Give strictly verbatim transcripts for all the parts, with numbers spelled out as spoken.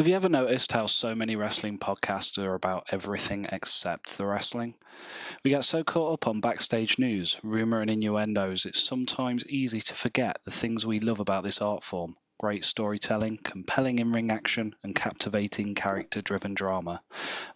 Have you ever noticed how so many wrestling podcasts are about everything except the wrestling? We get so caught up on backstage news, rumor and innuendos, it's sometimes easy to forget the things we love about this art form. Great storytelling, compelling in-ring action, and captivating character-driven drama.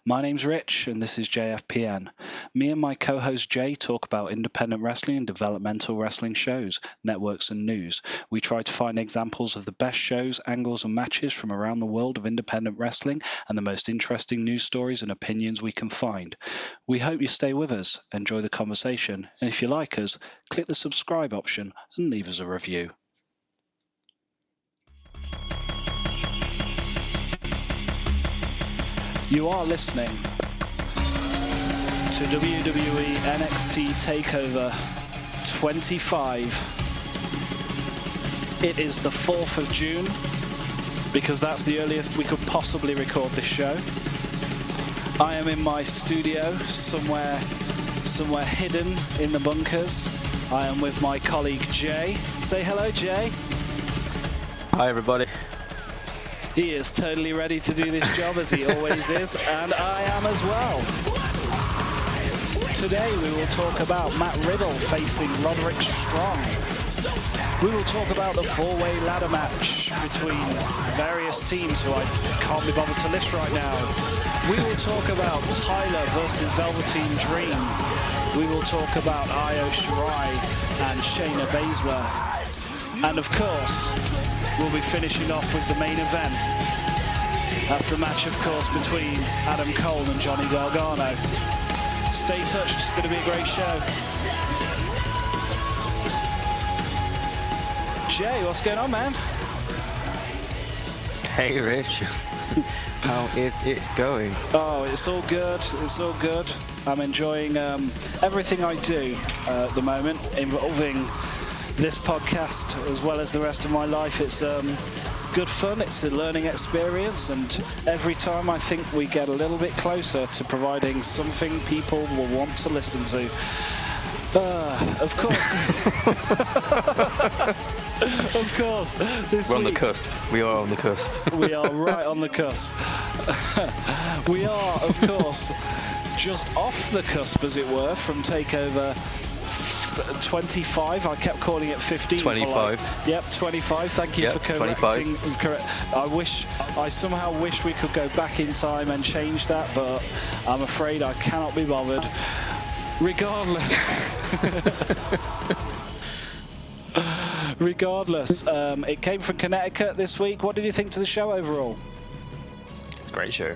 My name's Rich, and this is J F P N. Me and my co-host Jay talk about independent wrestling and developmental wrestling shows, networks, and news. We try to find examples of the best shows, angles, and matches from around the world of independent wrestling and the most interesting news stories and opinions we can find. We hope you stay with us, enjoy the conversation, and if you like us, click the subscribe option and leave us a review. You are listening to W W E N X T TakeOver twenty-five. It is the fourth of June, because that's the earliest we could possibly record this show. I am in my studio, somewhere, somewhere hidden in the bunkers. I am with my colleague Jay. Say hello, Jay. Hi, everybody. He is totally ready to do this job, as he always is, and I am as well. Today we will talk about Matt Riddle facing Roderick Strong. We will talk about the four-way ladder match between various teams who I can't be bothered to list right now. We will talk about Tyler versus Velveteen Dream. We will talk about Io Shirai and Shayna Baszler. And of course, we'll be finishing off with the main event. That's the match, of course, between Adam Cole and Johnny Gargano. Stay touched, it's going to be a great show. Jay, what's going on, man? Hey, Rich. How is it going? Oh, it's all good, it's all good. I'm enjoying um, everything I do uh, at the moment, involving this podcast as well as the rest of my life. It's um, good fun, it's a learning experience, and every time I think we get a little bit closer to providing something people will want to listen to. Uh, of course. Of course. This We're on week, the cusp. We are on the cusp. We are right on the cusp. We are, of course, just off the cusp, as it were, from TakeOver twenty-five. I kept calling it fifteen. twenty-five. For like, yep, twenty-five. Thank you yep, for correcting. Correct. I wish, I somehow wish we could go back in time and change that, but I'm afraid I cannot be bothered. Regardless, regardless, um, it came from Connecticut this week. What did you think to the show overall? It's a great show.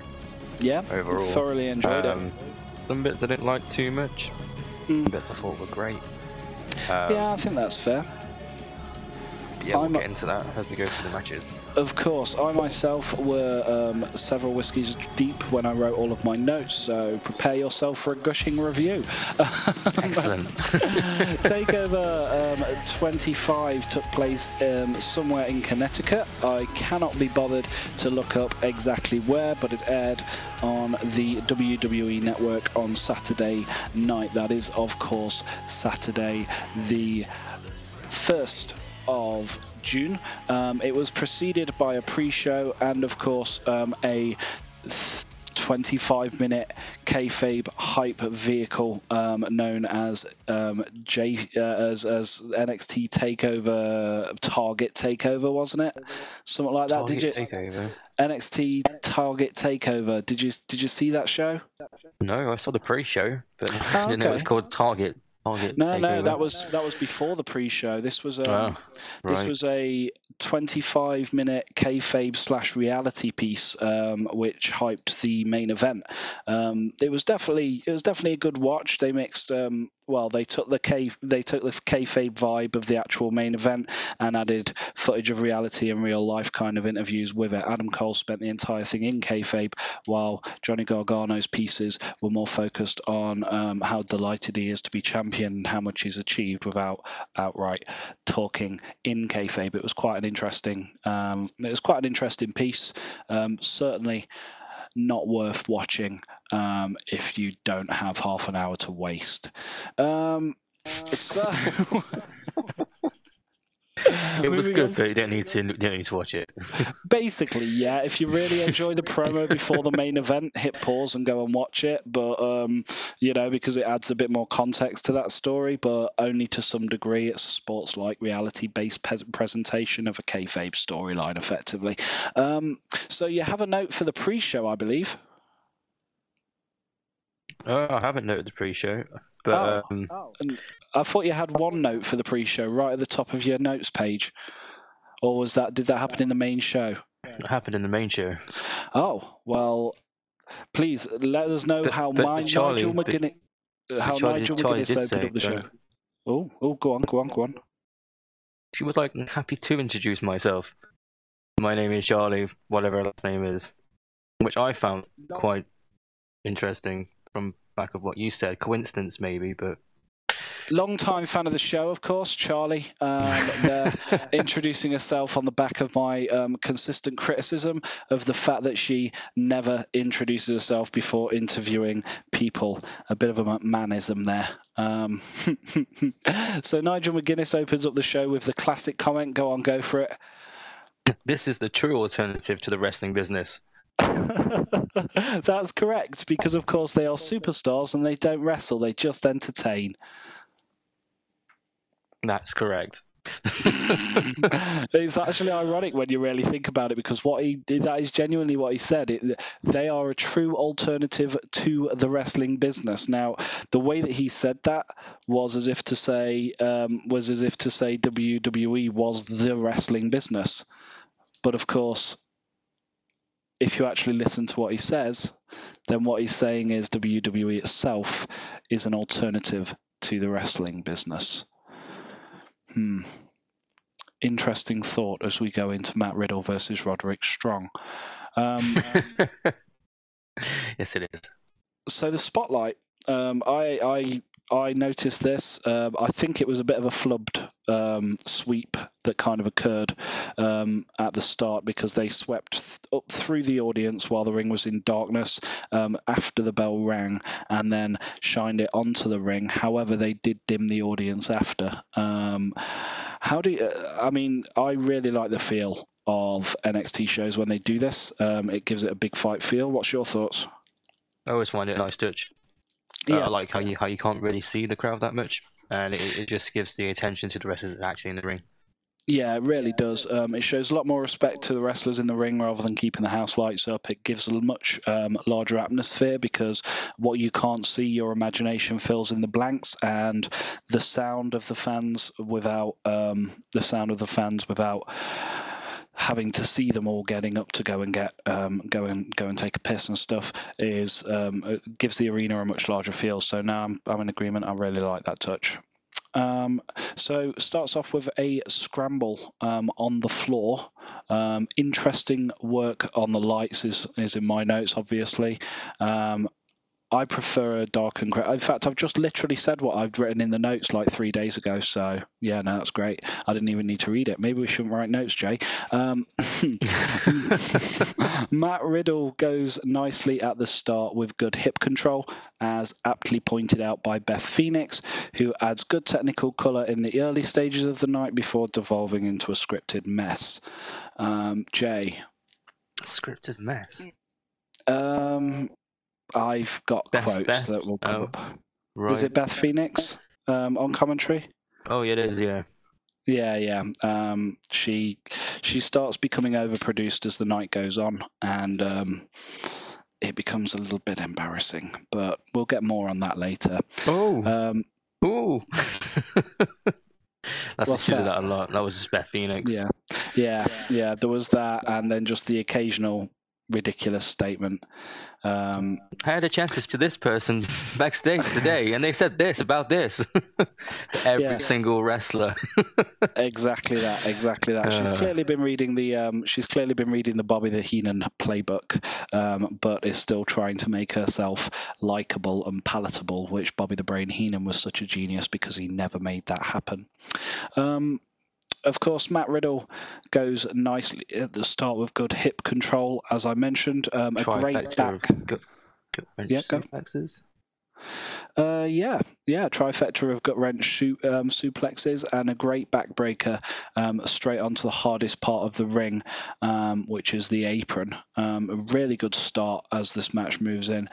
Yeah, overall, thoroughly enjoyed um, it. Some bits I didn't like too much. Mm. Bits I thought were great. Um, yeah, I think that's fair. Yeah, we'll I'm, get into that as we go through the matches. Of course, I myself were um, several whiskeys deep when I wrote all of my notes, so prepare yourself for a gushing review. Excellent. TakeOver um, twenty-five took place um, somewhere in Connecticut. I cannot be bothered to look up exactly where, but it aired on the W W E Network on Saturday night. That is, of course, Saturday the first of June. Um, it was preceded by a pre-show and, of course, um, a twenty-five minute kayfabe hype vehicle um, known as um, J uh, as as N X T Takeover Target Takeover, wasn't it? Something like that. Target did you? Takeover. N X T Target Takeover. Did you did you see that show? No, I saw the pre-show, but oh, I didn't okay. know it was called Target. Target no, takeover. no, that was that was before the pre-show. This was a um, oh, right. this was a twenty-five minute kayfabe slash reality piece, um, which hyped the main event. Um, it was definitely it was definitely a good watch. They mixed um, well, they took the K they took the kayfabe vibe of the actual main event and added footage of reality and real life kind of interviews with it. Adam Cole spent the entire thing in kayfabe, while Johnny Gargano's pieces were more focused on um, how delighted he is to be champion and how much he's achieved without outright talking in kayfabe. It was quite an interesting, um, it was quite an interesting piece. Um, certainly not worth watching um, if you don't have half an hour to waste. Um, so. It was good, but you don't need to, you don't need to watch it. Basically, yeah. If you really enjoy the promo before the main event, hit pause and go and watch it. But, um, you know, because it adds a bit more context to that story, but only to some degree. It's a sports-like, reality-based pe- presentation of a kayfabe storyline, effectively. Um, so you have a note for the pre-show, I believe. Oh, I haven't noted the pre-show. But, oh, um, oh. I thought you had one note for the pre-show right at the top of your notes page. Or was that? Did that happen in the main show? It happened in the main show. Oh, well, please let us know but, how but my Charlie, Nigel McGuinness how Charlie, Nigel McGuinness opened say, up the show. Oh, oh, go on, go on, go on. She was like, I'm happy to introduce myself. My name is Charlie, whatever her last name is, which I found quite interesting from back of what you said. Coincidence, maybe, but... Long-time fan of the show, of course, Charlie, um, uh, introducing herself on the back of my um, consistent criticism of the fact that she never introduces herself before interviewing people. A bit of a McMahonism there. Um, so Nigel McGuinness opens up the show with the classic comment, go on, go for it. This is the true alternative to the wrestling business. That's correct, because of course they are superstars and they don't wrestle, they just entertain. That's correct. It's actually ironic when you really think about it, because what he did, that is genuinely what he said. It, they are a true alternative to the wrestling business. Now, the way that he said that was as if to say um, was as if to say W W E was the wrestling business. But of course, if you actually listen to what he says, then what he's saying is W W E itself is an alternative to the wrestling business. Hmm. Interesting thought as we go into Matt Riddle versus Roderick Strong. Um, yes, it is. So the spotlight, um, I... I I noticed this. Um, I think it was a bit of a flubbed um, sweep that kind of occurred um, at the start, because they swept th- up through the audience while the ring was in darkness um, after the bell rang, and then shined it onto the ring. However, they did dim the audience after. Um, how do you, uh, I mean, I really like the feel of N X T shows when they do this. Um, it gives it a big fight feel. What's your thoughts? I always find it a nice touch. Yeah. Uh, I like how you how you can't really see the crowd that much, and it, it just gives the attention to the wrestlers actually in the ring. Yeah, it really does. Um, it shows a lot more respect to the wrestlers in the ring rather than keeping the house lights up. It gives a much um, larger atmosphere, because what you can't see, your imagination fills in the blanks, and the sound of the fans without um, the sound of the fans without having to see them all getting up to go and get um, go and go and take a piss and stuff is um, gives the arena a much larger feel. So now I'm I'm in agreement. I really like that touch. Um, so starts off with a scramble um, on the floor. Um, interesting work on the lights is is in my notes, obviously. Um, I prefer dark and grey. In fact, I've just literally said what I've written in the notes like three days ago. So, yeah, no, that's great. I didn't even need to read it. Maybe we shouldn't write notes, Jay. Um, Matt Riddle goes nicely at the start with good hip control, as aptly pointed out by Beth Phoenix, who adds good technical colour in the early stages of the night before devolving into a scripted mess. Um, Jay. A scripted mess? Um... I've got Beth, quotes Beth. that will come oh, up. Right. Was it Beth Phoenix um, on commentary? Oh, yeah, it is, yeah. Yeah, yeah. Um, she she starts becoming overproduced as the night goes on, and um, it becomes a little bit embarrassing. But we'll get more on that later. Oh. Um, oh. That's what she did that a lot. That was just Beth Phoenix. Yeah, yeah, yeah. There was that, and then just the occasional ridiculous statement. Um, I had a chance to this person backstage today, and they said this about this. Every yeah. single wrestler. Exactly that. Exactly that. Uh, she's clearly been reading the. Um, she's clearly been reading the Bobby the Heenan playbook, um, but is still trying to make herself likable and palatable, which Bobby the Brain Heenan was such a genius because he never made that happen. Um, Of course, Matt Riddle goes nicely at the start with good hip control, as I mentioned. Um, a great back. Go, go, yeah, go. Uh, yeah, yeah, trifecta of gut wrench um, suplexes and a great backbreaker um, straight onto the hardest part of the ring, um, which is the apron. Um, a really good start as this match moves in.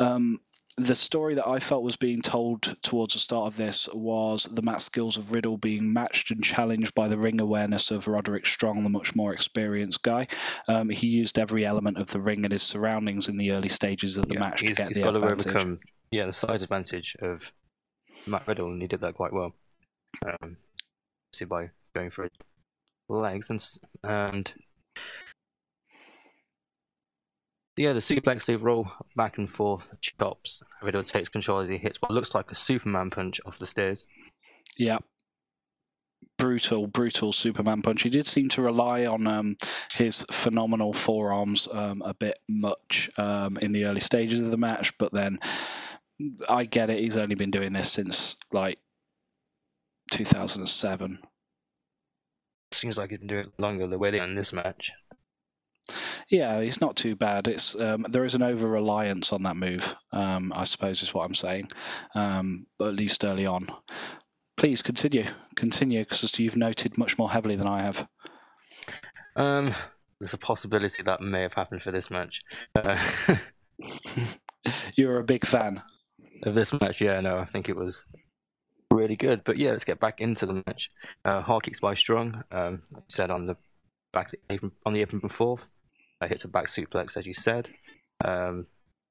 Um, The story that I felt was being told towards the start of this was the mat skills of Riddle being matched and challenged by the ring awareness of Roderick Strong, the much more experienced guy. Um, he used every element of the ring and his surroundings in the early stages of the yeah, match to get the got advantage. To overcome, yeah, the size advantage of Matt Riddle, and he did that quite well. Um, see, by going for his legs and... and... Yeah, the suplex, they roll back and forth, chops. Riddle takes control as he hits what looks like a Superman punch off the stairs. Yeah. Brutal, brutal Superman punch. He did seem to rely on um, his phenomenal forearms um, a bit much um, in the early stages of the match, but then I get it. He's only been doing this since, like, two thousand seven. Seems like he can do it longer the way they did in this match. Yeah, it's not too bad. It's um, there is an over reliance on that move, um, I suppose is what I'm saying, um, at least early on. Please continue, continue, because you've noted much more heavily than I have. Um, there's a possibility that may have happened for this match. Uh, You're a big fan of this match, yeah. No, I think it was really good. But yeah, let's get back into the match. Uh, hard kicks by Strong, um, said on the back on the apron before. Uh, hits a back suplex, as you said. Um,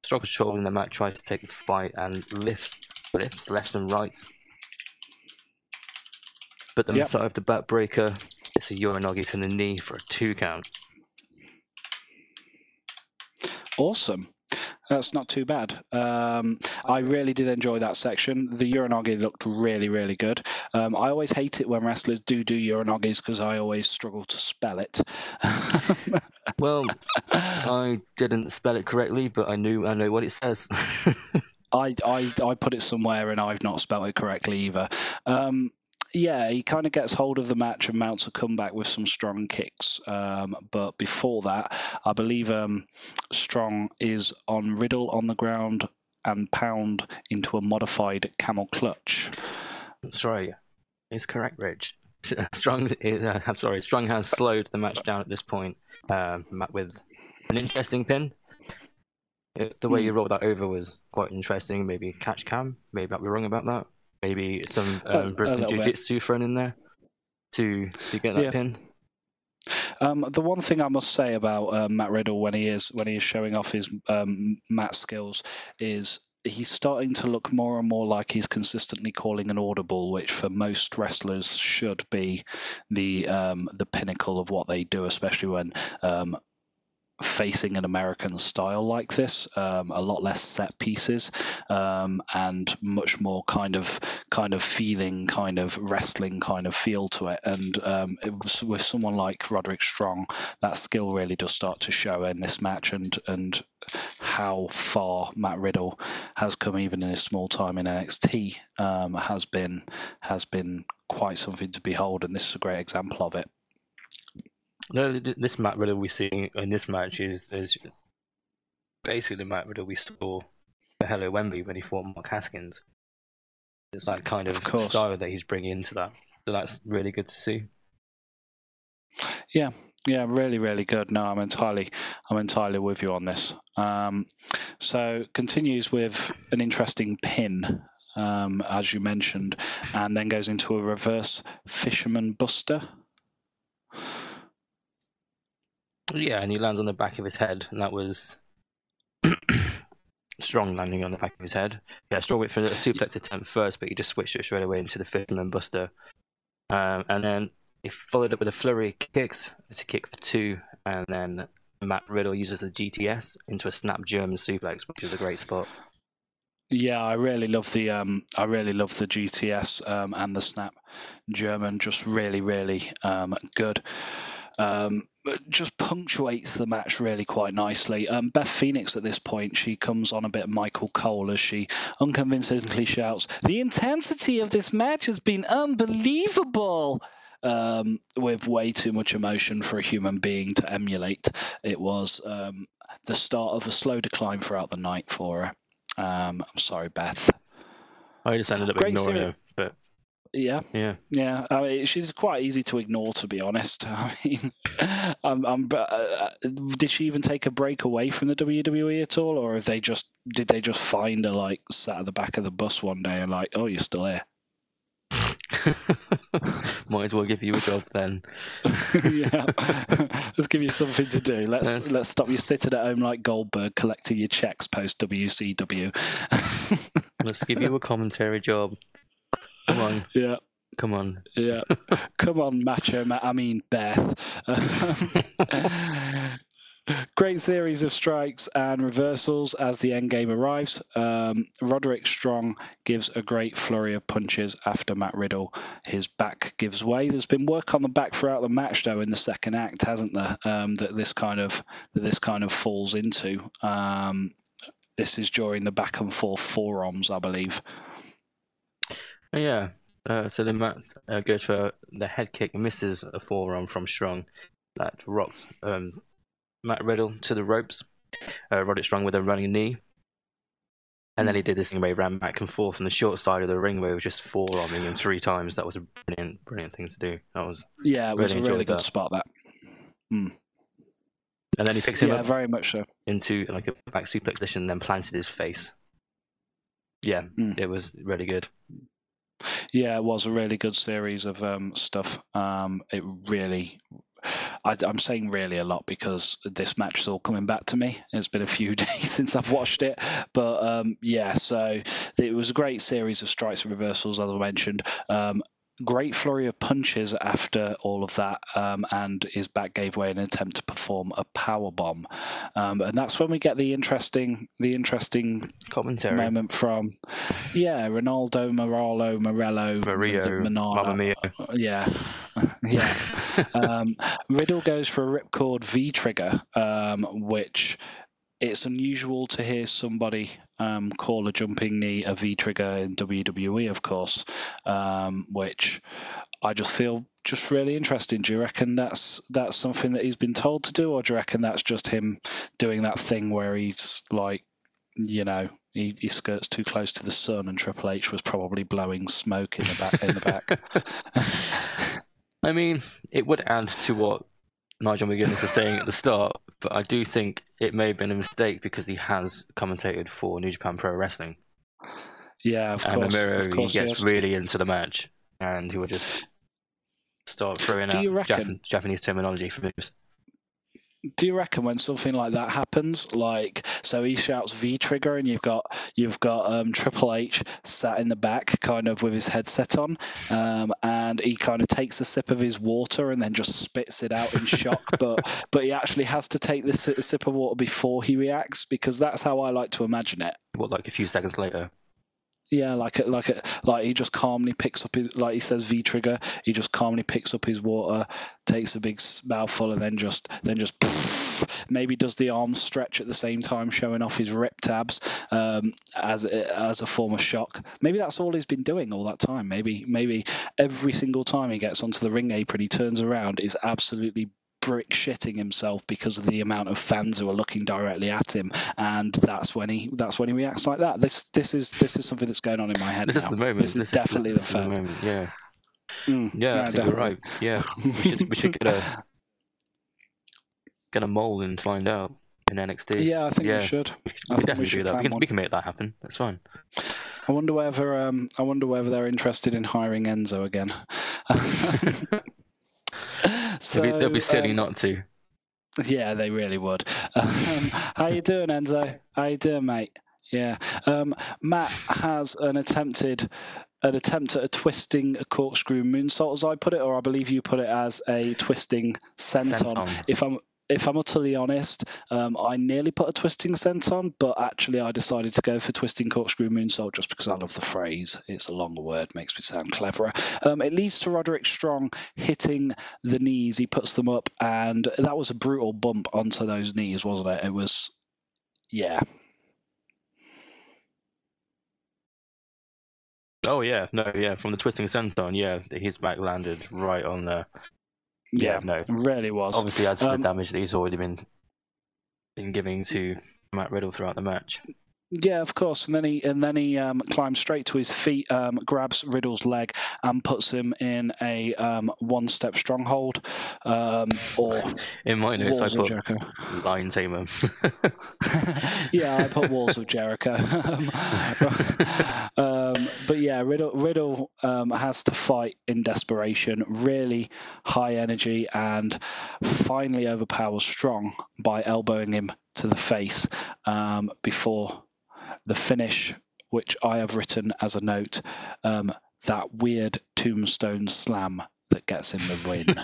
Strong controlling the match, tries to take the fight and lifts, lifts lefts and rights. But then yep. inside of the backbreaker, it's a Yorinogi to the knee for a two count. Awesome. That's not too bad. Um, I really did enjoy that section. The Uranagi looked really, really good. Um, I always hate it when wrestlers do do Uranagis because I always struggle to spell it. Well, I didn't spell it correctly, but I knew I know what it says. I, I I put it somewhere and I've not spelled it correctly either. Um, Yeah, he kind of gets hold of the match and mounts a comeback with some strong kicks. Um, but before that, I believe um, Strong is on Riddle on the ground and pound into a modified camel clutch. Sorry, it's correct, Rich. Strong, is, uh, I'm sorry, Strong has slowed the match down at this point uh, with an interesting pin. The way you rolled that over was quite interesting. Maybe catch cam. Maybe I'll be wrong about that. Maybe some um, Brazilian Jiu-Jitsu thrown in there to, to get that yeah. pin. Um, the one thing I must say about uh, Matt Riddle when he is when he is showing off his um, mat skills is he's starting to look more and more like he's consistently calling an audible, which for most wrestlers should be the um, the pinnacle of what they do, especially when. Um, facing an American style like this, um, a lot less set pieces, um, and much more kind of kind of feeling, kind of wrestling kind of feel to it. And um, it was, with someone like Roderick Strong, that skill really does start to show in this match, and and how far Matt Riddle has come even in his small time in N X T um, has been has been quite something to behold, and this is a great example of it. No, this Matt Riddle we see in this match is, is basically the Matt Riddle we saw for Hello Wembley when he fought Mark Haskins. It's that kind of, of style that he's bringing into that. So that's really good to see. Yeah, yeah, really, really good. No, I'm entirely, I'm entirely with you on this. Um, so continues with an interesting pin. Um, as you mentioned, and then goes into a reverse fisherman buster. Yeah, and he lands on the back of his head, and that was Strong landing on the back of his head. Yeah, Strong went for the suplex attempt first, but he just switched it straight away into the Fisherman Buster. Um, and then he followed up with a flurry of kicks. It's a kick for two, and then Matt Riddle uses the G T S into a snap German suplex, which is a great spot. Yeah, I really love the um, I really love the G T S um, and the snap German. Just really, really um, good. Um, just punctuates the match really quite nicely. Um, Beth Phoenix at this point, she comes on a bit of Michael Cole as she unconvincingly shouts, "The intensity of this match has been unbelievable!" Um, with way too much emotion for a human being to emulate. It was um, the start of a slow decline throughout the night for her. Um, I'm sorry, Beth. I just ended up Great ignoring her, but yeah, yeah, yeah. I mean, she's quite easy to ignore, to be honest. I mean, um, um, but uh, did she even take a break away from the W W E at all, or have they just did they just find her like sat at the back of the bus one day and like, oh, you're still here? Might as well give you a job then. Yeah, let's give you something to do. Let's That's... let's stop you sitting at home like Goldberg collecting your checks post W C W. Let's give you a commentary job. Come on. Yeah. Come on. Yeah. Come on, Macho. Ma- I mean, Beth. Great series of strikes and reversals as the end game arrives. Um, Roderick Strong gives a great flurry of punches after Matt Riddle. His back gives way. There's been work on the back throughout the match, though, in the second act, hasn't there? Um, that this kind of that this kind of falls into. Um, this is during the back and forth forearms, I believe. Yeah. Uh, so then Matt uh, goes for the head kick, misses a forearm from Strong that rocks. Um, Matt Riddle to the ropes, uh, Roderick Strong with a running knee. And then he did this thing where he ran back and forth on the short side of the ring where he was just forearming him three times. That was a brilliant, brilliant thing to do. That was Yeah, it really was a really good that. spot, that. Mm. And then he picks him yeah, up very much so. into like a back suplex position and then planted his face. Yeah, mm. It was really good. Yeah, it was a really good series of um, stuff. Um, it really... I, I'm saying really a lot because this match is all coming back to me. It's been a few days since I've watched it. But, um, yeah, so it was a great series of strikes and reversals, as I mentioned. Um, great flurry of punches after all of that. Um, and his back gave way in an attempt to perform a powerbomb. Um, and that's when we get the interesting the interesting commentary moment from, yeah, Ronaldo, Morello, Morello, Mario, Mamma Mia. Yeah. Yeah. um, Riddle goes for a ripcord V-trigger, um, which it's unusual to hear somebody um, call a jumping knee a V-trigger in W W E, of course, um, which I just feel just really interesting. Do you reckon that's that's something that he's been told to do, or do you reckon that's just him doing that thing where he's like, you know, He, he skirts too close to the sun, and Triple H was probably blowing smoke in the back. In the back. I mean, it would add to what Nigel McGuinness was saying at the start, but I do think it may have been a mistake because he has commentated for New Japan Pro Wrestling. Yeah, of and course. And Amiro gets yes. really into the match, and he will just start throwing do out you reckon- Jap- Japanese terminology for moves. Do you reckon when something like that happens, like so he shouts V trigger and you've got you've got um, Triple H sat in the back, kind of with his headset on, um, and he kind of takes a sip of his water and then just spits it out in shock, but but he actually has to take this sip of water before he reacts, because that's how I like to imagine it. What, like a few seconds later? Yeah, like a, like a, like he just calmly picks up his, like he says V trigger. He just calmly picks up his water, takes a big mouthful, and then just then just poof, maybe does the arm stretch at the same time, showing off his rip tabs um, as as a form of shock. Maybe that's all he's been doing all that time. Maybe maybe every single time he gets onto the ring apron, he turns around, is absolutely brick shitting himself because of the amount of fans who are looking directly at him, and that's when he that's when he reacts like that. This this is this is something that's going on in my head. This now. is the moment. This, this is, is definitely this the, is the moment. Yeah, mm, yeah, yeah, I think you're right. Yeah, we should we should get a get a mold and find out in N X T. Yeah, I think yeah. we should. We, should, I we think we should do that. We can, we can make that happen. That's fine. I wonder whether um I wonder whether they're interested in hiring Enzo again. So, they'll be silly um, not to. Yeah, they really would. Um, how you doing, Enzo? How you doing, mate? Yeah. Um, Matt has an attempted an attempt at a twisting a corkscrew moonsault, as I put it, or I believe you put it as a twisting senton. If I'm if I'm utterly honest, um, I nearly put a twisting senton, but actually I decided to go for twisting corkscrew moonsault just because I love the phrase. It's a longer word, makes me sound cleverer. Um, it leads to Roderick Strong hitting the knees. He puts them up, and that was a brutal bump onto those knees, wasn't it? It was, yeah. Oh, yeah. No, yeah. From the twisting senton, yeah, his back landed right on there. Yeah, yeah, no, really was. Obviously, adds to um, the damage that he's already been been giving to Matt Riddle throughout the match. Yeah, of course. And then he and then he um, climbs straight to his feet, um, grabs Riddle's leg, and puts him in a um, one-step stronghold. Um, or in my notes, I put Jericho. Lion Tamer. Yeah, I put Walls of Jericho. um, but yeah, Riddle Riddle um, has to fight in desperation, really high energy, and finally overpowers Strong by elbowing him to the face um, before the finish, which I have written as a note, um, that weird tombstone slam that gets in the win.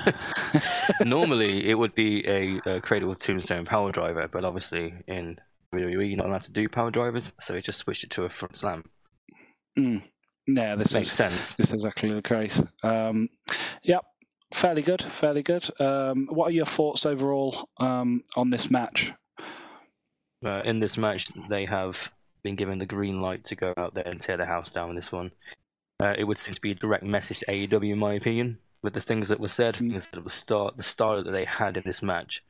Normally, it would be a, a cradle tombstone power driver, but obviously in W W E, you're not allowed to do power drivers, so he just switched it to a front slam. Mm. Yeah, this makes is, sense. This is exactly the case. Um, yep, fairly good, fairly good. Um, what are your thoughts overall um, on this match? Uh, in this match, they have been given the green light to go out there and tear the house down in this one. Uh, it would seem to be a direct message to A E W, in my opinion, with the things that were said, mm. things that were start, the style that they had in this match.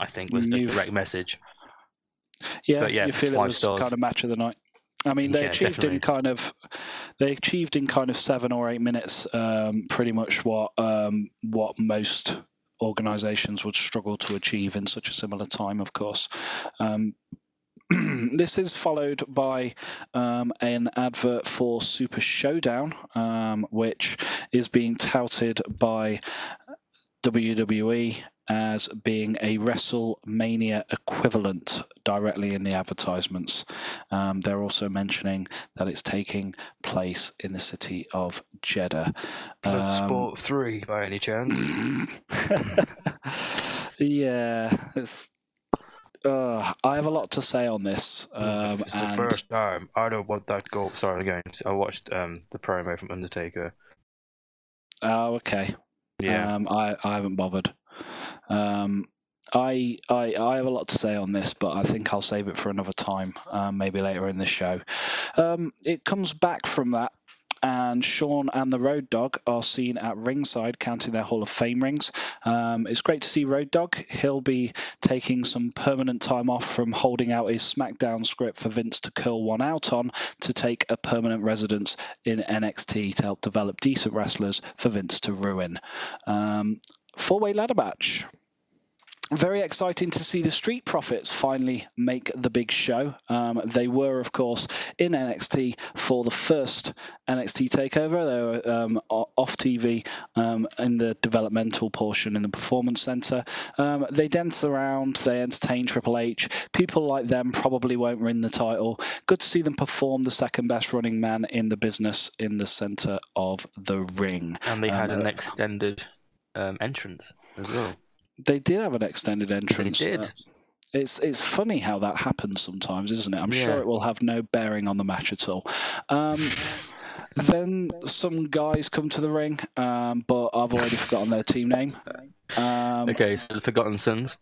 I think was the direct message. Yeah, but yeah, you feel it was stars. Kind of match of the night. I mean, they yeah, achieved definitely. in kind of they achieved in kind of seven or eight minutes, um, pretty much what um, what most organizations would struggle to achieve in such a similar time, of course. Um, this is followed by um, an advert for Super Showdown, um, which is being touted by W W E as being a WrestleMania equivalent directly in the advertisements. Um, they're also mentioning that it's taking place in the city of Jeddah. Um, Sport three, by any chance? Yeah, it's. Uh, I have a lot to say on this. Um, it's the and... first time. I don't want that goal. Sorry, again, I watched um, the promo from Undertaker. Oh, okay. Yeah, um, I, I haven't bothered. Um, I, I I have a lot to say on this, but I think I'll save it for another time, um, maybe later in the show. Um, it comes back from that, and Sean and the Road Dog are seen at ringside counting their Hall of Fame rings. Um, it's great to see Road Dog. He'll be taking some permanent time off from holding out his SmackDown script for Vince to curl one out on to take a permanent residence in N X T to help develop decent wrestlers for Vince to ruin. Um, four-way ladder match. Very exciting to see the Street Profits finally make the big show. Um, they were, of course, in N X T for the first N X T TakeOver. They were um, off T V um, in the developmental portion in the Performance Center. Um, they dance around. They entertain Triple H. People like them probably won't win the title. Good to see them perform the second best running man in the business in the center of the ring. And they had um, an extended um, entrance as well. They did have an extended entrance. They did. Uh, it's it's funny how that happens sometimes, isn't it? I'm yeah. sure it will have no bearing on the match at all. Um, then some guys come to the ring, um, but I've already forgotten their team name. Um, okay, so the Forgotten Sons.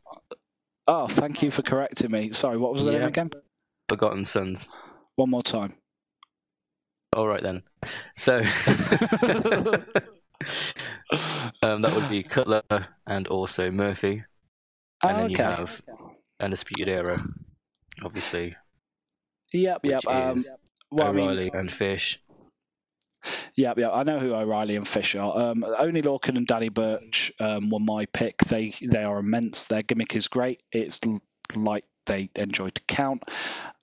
Oh, thank you for correcting me. Sorry, what was their yeah. name again? Forgotten Sons. One more time. All right, then. So... Um, that would be Cutler and also Murphy. And oh, then you okay. have Undisputed Era, obviously. Yep, yep. Um, well, O'Reilly I mean, and Fish. Yep, yep. I know who O'Reilly and Fish are. Um, Oney Lorcan and Danny Burch um, were my pick. They they are immense. Their gimmick is great. It's like they enjoy to count.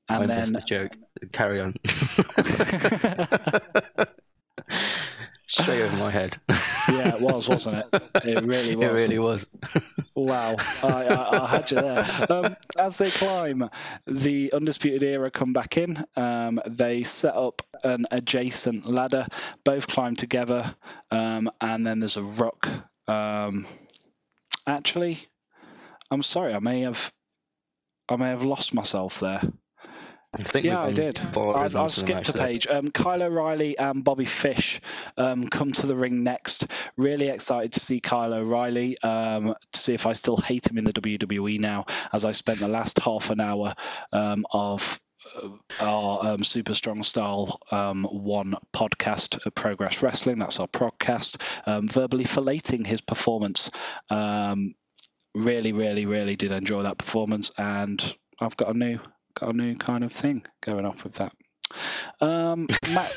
And I then missed the joke. Carry on. Straight over my head. Yeah, it was, wasn't it? It really was. It really was. Wow. I, I, I had you there. Um, as they climb, the Undisputed Era come back in. Um, they set up an adjacent ladder. Both climb together. Um, and then there's a rock. Um, actually, I'm sorry. I may have I may have lost myself there. I think yeah, I did. I've, I've skipped a page. Um, Kyle O'Reilly and Bobby Fish um, come to the ring next. Really excited to see Kyle O'Reilly, um, to see if I still hate him in the W W E now, as I spent the last half an hour um, of uh, our um, Super Strong Style um, one podcast, uh, Progress Wrestling, that's our podcast, um, verbally filleting his performance. Um, really, really, really did enjoy that performance, and... I've got a new got a new kind of thing going off with that. Um, Matt,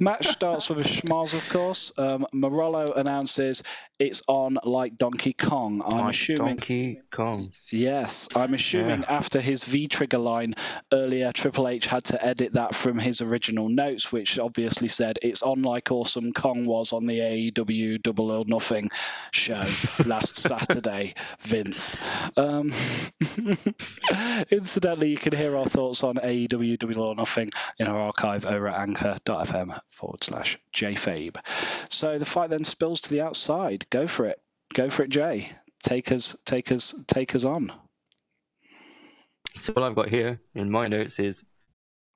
match starts with a schmoz, of course. Um, Marollo announces it's on like Donkey Kong. I'm like assuming Donkey Kong. Yes, I'm assuming yeah. after his V trigger line earlier, Triple H had to edit that from his original notes, which obviously said it's on like Awesome Kong was on the A E W Double or Nothing show last Saturday. Vince. Um, incidentally, you can hear our thoughts on A E W Double or Nothing in our archive over at anchor.fm forward slash jfabe. So the fight then spills to the outside. Go for it. Go for it, Jay. Take us, take us, take us on. So what I've got here in my notes is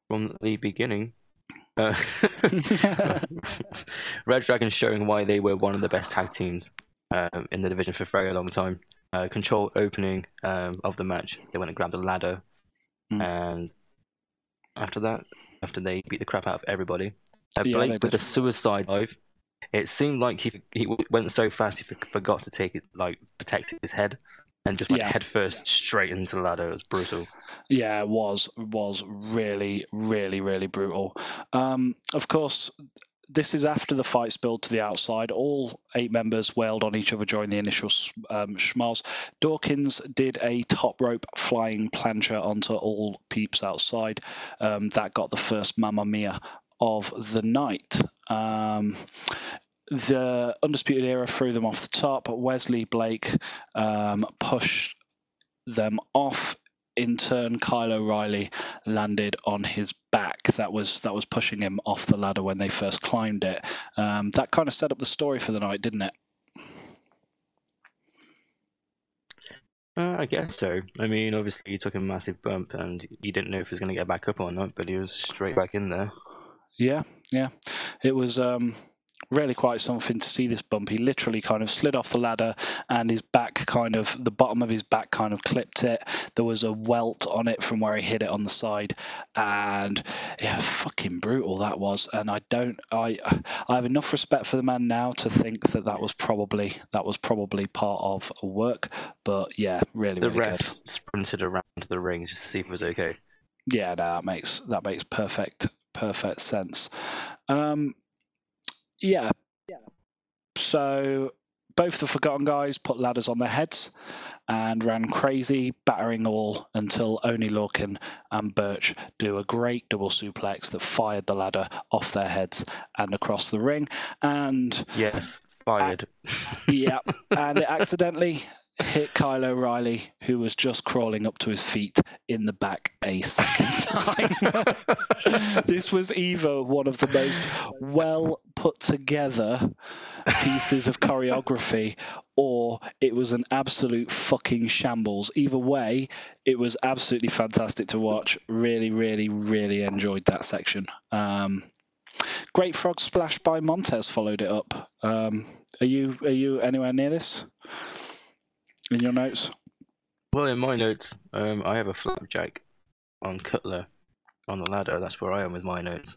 from the beginning. Uh, Red Dragon showing why they were one of the best tag teams um, in the division for a very long time. Uh, controlled opening um, of the match. They went and grabbed a ladder mm. and after that, after they beat the crap out of everybody, uh, yeah, Blake with a suicide dive. It seemed like he he went so fast he forgot to take it, like protect his head, and just went yeah. head first straight into the ladder. It was brutal. Yeah, it was was really really really brutal. Um, of course. This is after the fight spilled to the outside. All eight members wailed on each other during the initial um, schmoz. Dawkins did a top rope flying plancha onto all peeps outside. Um, that got the first Mamma Mia of the night. Um, the Undisputed Era threw them off the top. Wesley Blake um, pushed them off. In turn, Kyle O'Reilly landed on his back. That was that was pushing him off the ladder when they first climbed it. Um, that kind of set up the story for the night, didn't it? Uh, I guess so. I mean, obviously he took a massive bump and he didn't know if he was going to get back up or not, but he was straight back in there. Yeah, yeah. It was... Um... really quite something to see this bump. He literally kind of slid off the ladder and his back kind of, the bottom of his back kind of clipped it. There was a welt on it from where he hit it on the side. And yeah, fucking brutal that was. And I don't, I I have enough respect for the man now to think that that was probably, that was probably part of a work. But yeah, really, really good. The ref sprinted around the ring just to see if it was okay. Yeah, no, that makes, that makes perfect, perfect sense. Um, Yeah. yeah. So both the Forgotten guys put ladders on their heads and ran crazy, battering all until Oney Lorcan and Burch do a great double suplex that fired the ladder off their heads and across the ring. And yes, fired. And, yeah, and it accidentally hit Kyle O'Reilly, who was just crawling up to his feet in the back a second time. This was either one of the most well put together pieces of choreography or it was an absolute fucking shambles. Either way, it was absolutely fantastic to watch. Really, really, really enjoyed that section. Um, Great frog splash by Montez followed it up. Um, are you are you anywhere near this? In your notes? Well, in my notes, um, I have a flapjack on Cutler on the ladder. That's where I am with my notes.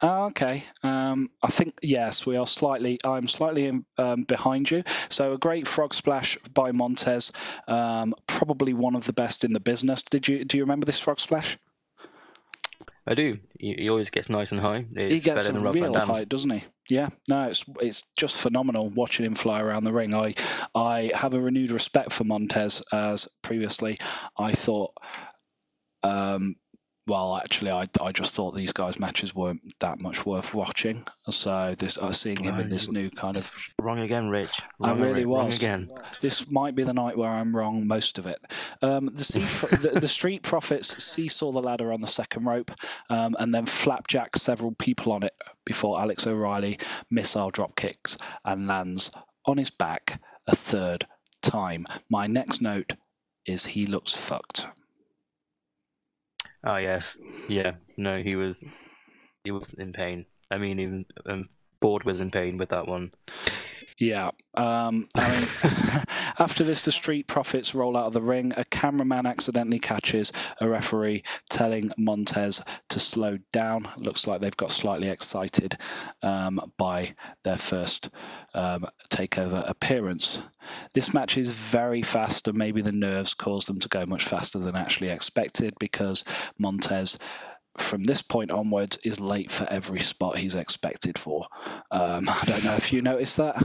Oh, okay. Um, I think, yes, we are slightly, I'm slightly in, um, behind you. So a great frog splash by Montez. Um, probably one of the best in the business. Did you, do you remember this frog splash? I do. He, he always gets nice and high. It's he gets better a than real height, doesn't he? Yeah. No, it's it's just phenomenal watching him fly around the ring. I I have a renewed respect for Montez, as previously I thought. Um, well, actually, I I just thought these guys' matches weren't that much worth watching. So this, I uh, seeing him no, in this new kind of wrong again, Rich. Wrong I really wrong was. Again. This might be the night where I'm wrong most of it. Um, the, sea, the, the Street Profits seesaw the ladder on the second rope, um, and then flapjack several people on it before Alex O'Reilly missile drop kicks and lands on his back a third time. My next note is he looks fucked. Oh yes, yeah. No, he was, he was in pain. I mean, even um, Ford was in pain with that one. Yeah, um, I mean, After this, the Street Profits roll out of the ring. A cameraman accidentally catches a referee telling Montez to slow down. Looks like they've got slightly excited um, by their first um, takeover appearance. This match is very fast, and maybe the nerves caused them to go much faster than actually expected, because Montez, from this point onwards, is late for every spot he's expected for. Um, I don't know if you noticed that.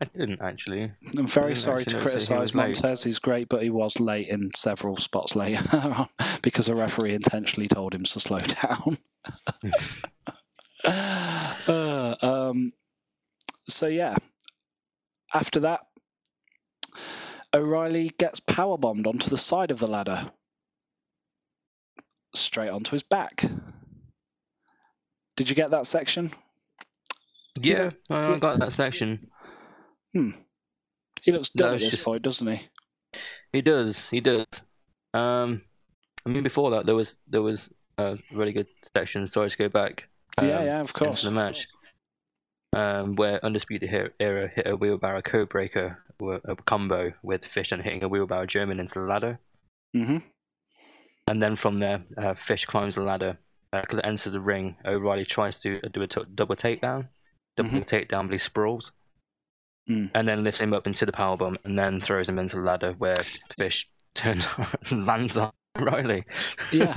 I didn't actually. I'm very sorry to criticise Montez. He's great, but he was late in several spots later on because a referee intentionally told him to slow down. uh, um, so, yeah. After that, O'Reilly gets powerbombed onto the side of the ladder, straight onto his back. Did you get that section? Yeah, I got that section. Hmm. He looks dumb at this just... point, doesn't he? He does. He does. Um, I mean, before that, there was there was a really good section. Sorry to go back. Um, yeah, yeah, of course. Into the match, um, where Undisputed Era hit a wheelbarrow code breaker a combo with Fish and hitting a wheelbarrow German into the ladder. Mm-hmm. And then from there, uh, Fish climbs the ladder, uh, enters the ring. O'Reilly tries to do a t- double takedown, double mm-hmm. takedown, but he sprawls. Mm. And then lifts him up into the powerbomb and then throws him into the ladder where Fish turns and lands on O'Reilly. Yeah.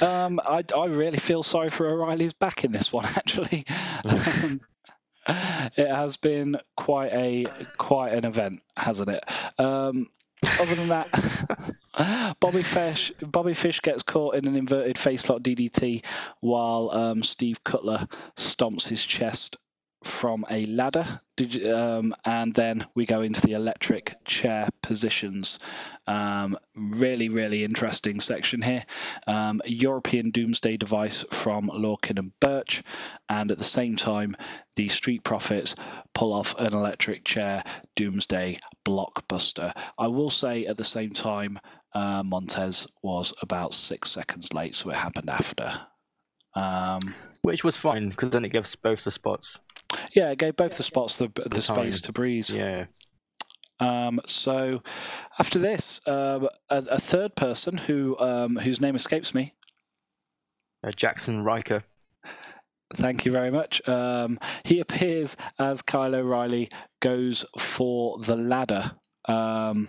um, I, I really feel sorry for O'Reilly's back in this one, actually. Um, it has been quite a quite an event, hasn't it? Um, other than that, Bobby Fish Bobby Fish gets caught in an inverted face lock D D T while um, Steve Cutler stomps his chest from a ladder, um, and then we go into the electric chair positions. Um, really, really interesting section here. Um, European Doomsday Device from Lorcan and Burch, and at the same time, the Street Profits pull off an electric chair Doomsday blockbuster. I will say at the same time, uh, Montez was about six seconds late, so it happened after. Um, Which was fine, because then it gives both the spots. Yeah, it gave both the spots the the, the space time to breathe. Yeah. Um, so after this, uh, a, a third person who um, whose name escapes me, uh, Jaxson Ryker. Thank you very much. Um, he appears as Kyle O'Reilly goes for the ladder, um,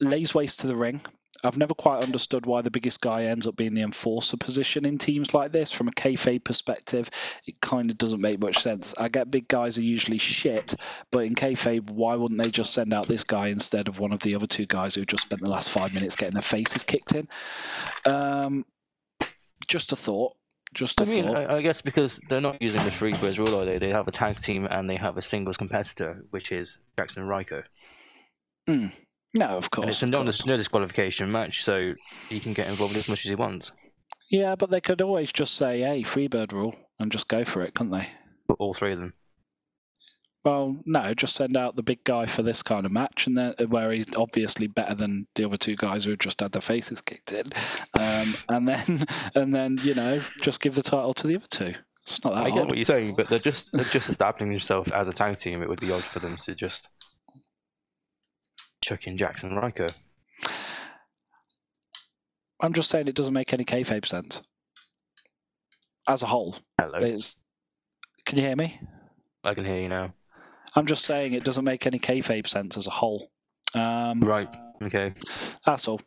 lays waste to the ring. I've never quite understood why the biggest guy ends up being the enforcer position in teams like this. From a kayfabe perspective, it kind of doesn't make much sense. I get big guys are usually shit, but in kayfabe, why wouldn't they just send out this guy instead of one of the other two guys who just spent the last five minutes getting their faces kicked in? Um, just a thought. Just a I mean, thought. I, I guess because they're not using the three squares rule, are they? They have a tag team and they have a singles competitor, which is Jaxson Ryker. Hmm. No, of course. And it's a no, no disqualification match, so he can get involved as much as he wants. Yeah, but they could always just say, hey, Freebird rule, and just go for it, couldn't they? But all three of them? Well, no, just send out the big guy for this kind of match, and then where he's obviously better than the other two guys who just had their faces kicked in. Um, and then, and then you know, just give the title to the other two. It's not that I hard. Get what you're saying, but they're just, they're just establishing themselves as a tag team. It would be odd for them to just... chucking Jaxson Ryker. I'm just saying it doesn't make any kayfabe sense. As a whole. Hello. It's... Can you hear me? I can hear you now. I'm just saying it doesn't make any kayfabe sense as a whole. Um, right. Okay. That's all.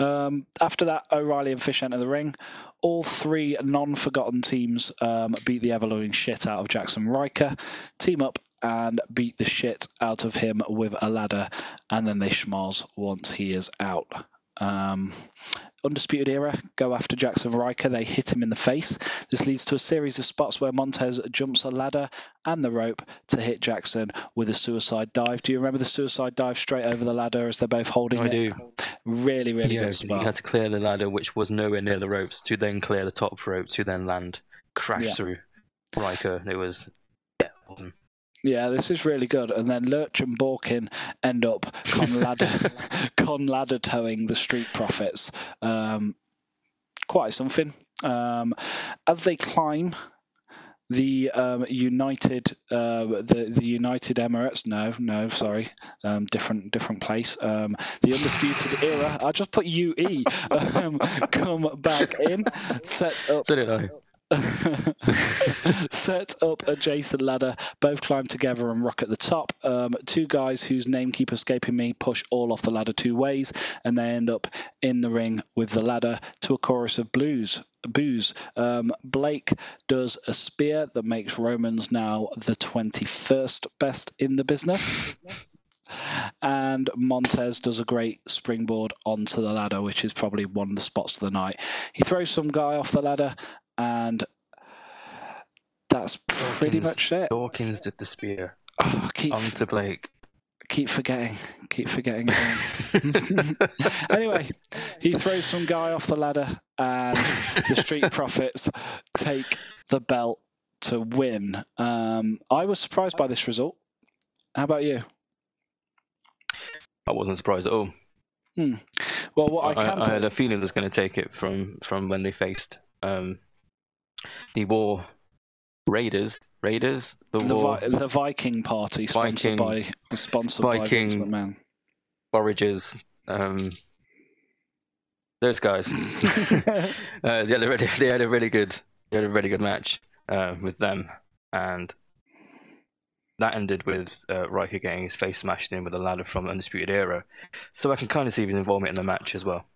Um, after that, O'Reilly and Fish enter the ring. All three non-forgotten teams um, beat the ever-loving shit out of Jaxson Ryker. Team up and beat the shit out of him with a ladder, and then they schmaz once he is out. Um, Undisputed Era go after Jaxson Ryker. They hit him in the face. This leads to a series of spots where Montez jumps a ladder and the rope to hit Jaxson with a suicide dive. Do you remember the suicide dive straight over the ladder as they're both holding I it? I do. Really, really yeah, good spot. He had to clear the ladder, which was nowhere near the ropes, to then clear the top rope, to then land, crash yeah. through Ryker. It was yeah, awesome. Yeah, this is really good. And then Lurch and Borkin end up con ladder, con ladder towing the Street Profits. Um, quite something. Um, as they climb, the um, United, uh, the the United Emirates. No, no, sorry, um, different different place. Um, the Undisputed Era. I just put U E. Um, come back in. Set up. Did it though? Set up adjacent ladder, both climb together and rock at the top. Um, two guys whose name keep escaping me push all off the ladder two ways, and they end up in the ring with the ladder to a chorus of blues. Booze. Um, Blake does a spear that makes Roman's now the twenty-first best in the business. And Montez does a great springboard onto the ladder, which is probably one of the spots of the night. He throws some guy off the ladder. And that's pretty Dawkins, much it. Dawkins did the spear. Oh, keep, on to Blake. Keep forgetting. Keep forgetting. Anyway, he throws some guy off the ladder, and the Street Profits take the belt to win. Um, I was surprised by this result. How about you? I wasn't surprised at all. Hmm. Well, what I, I can. I had a feeling it was going to take it from from when they faced. Um, He wore Raiders, Raiders, the, the, war... Vi- the Viking party, sponsored Viking, by sponsored Viking, by Vince McMahon. Borridges, um, those guys. uh, they, had a really, they had a really good, they had a really good match uh, with them, and that ended with uh, Ryker getting his face smashed in with a ladder from Undisputed Era. So I can kind of see his involvement in the match as well.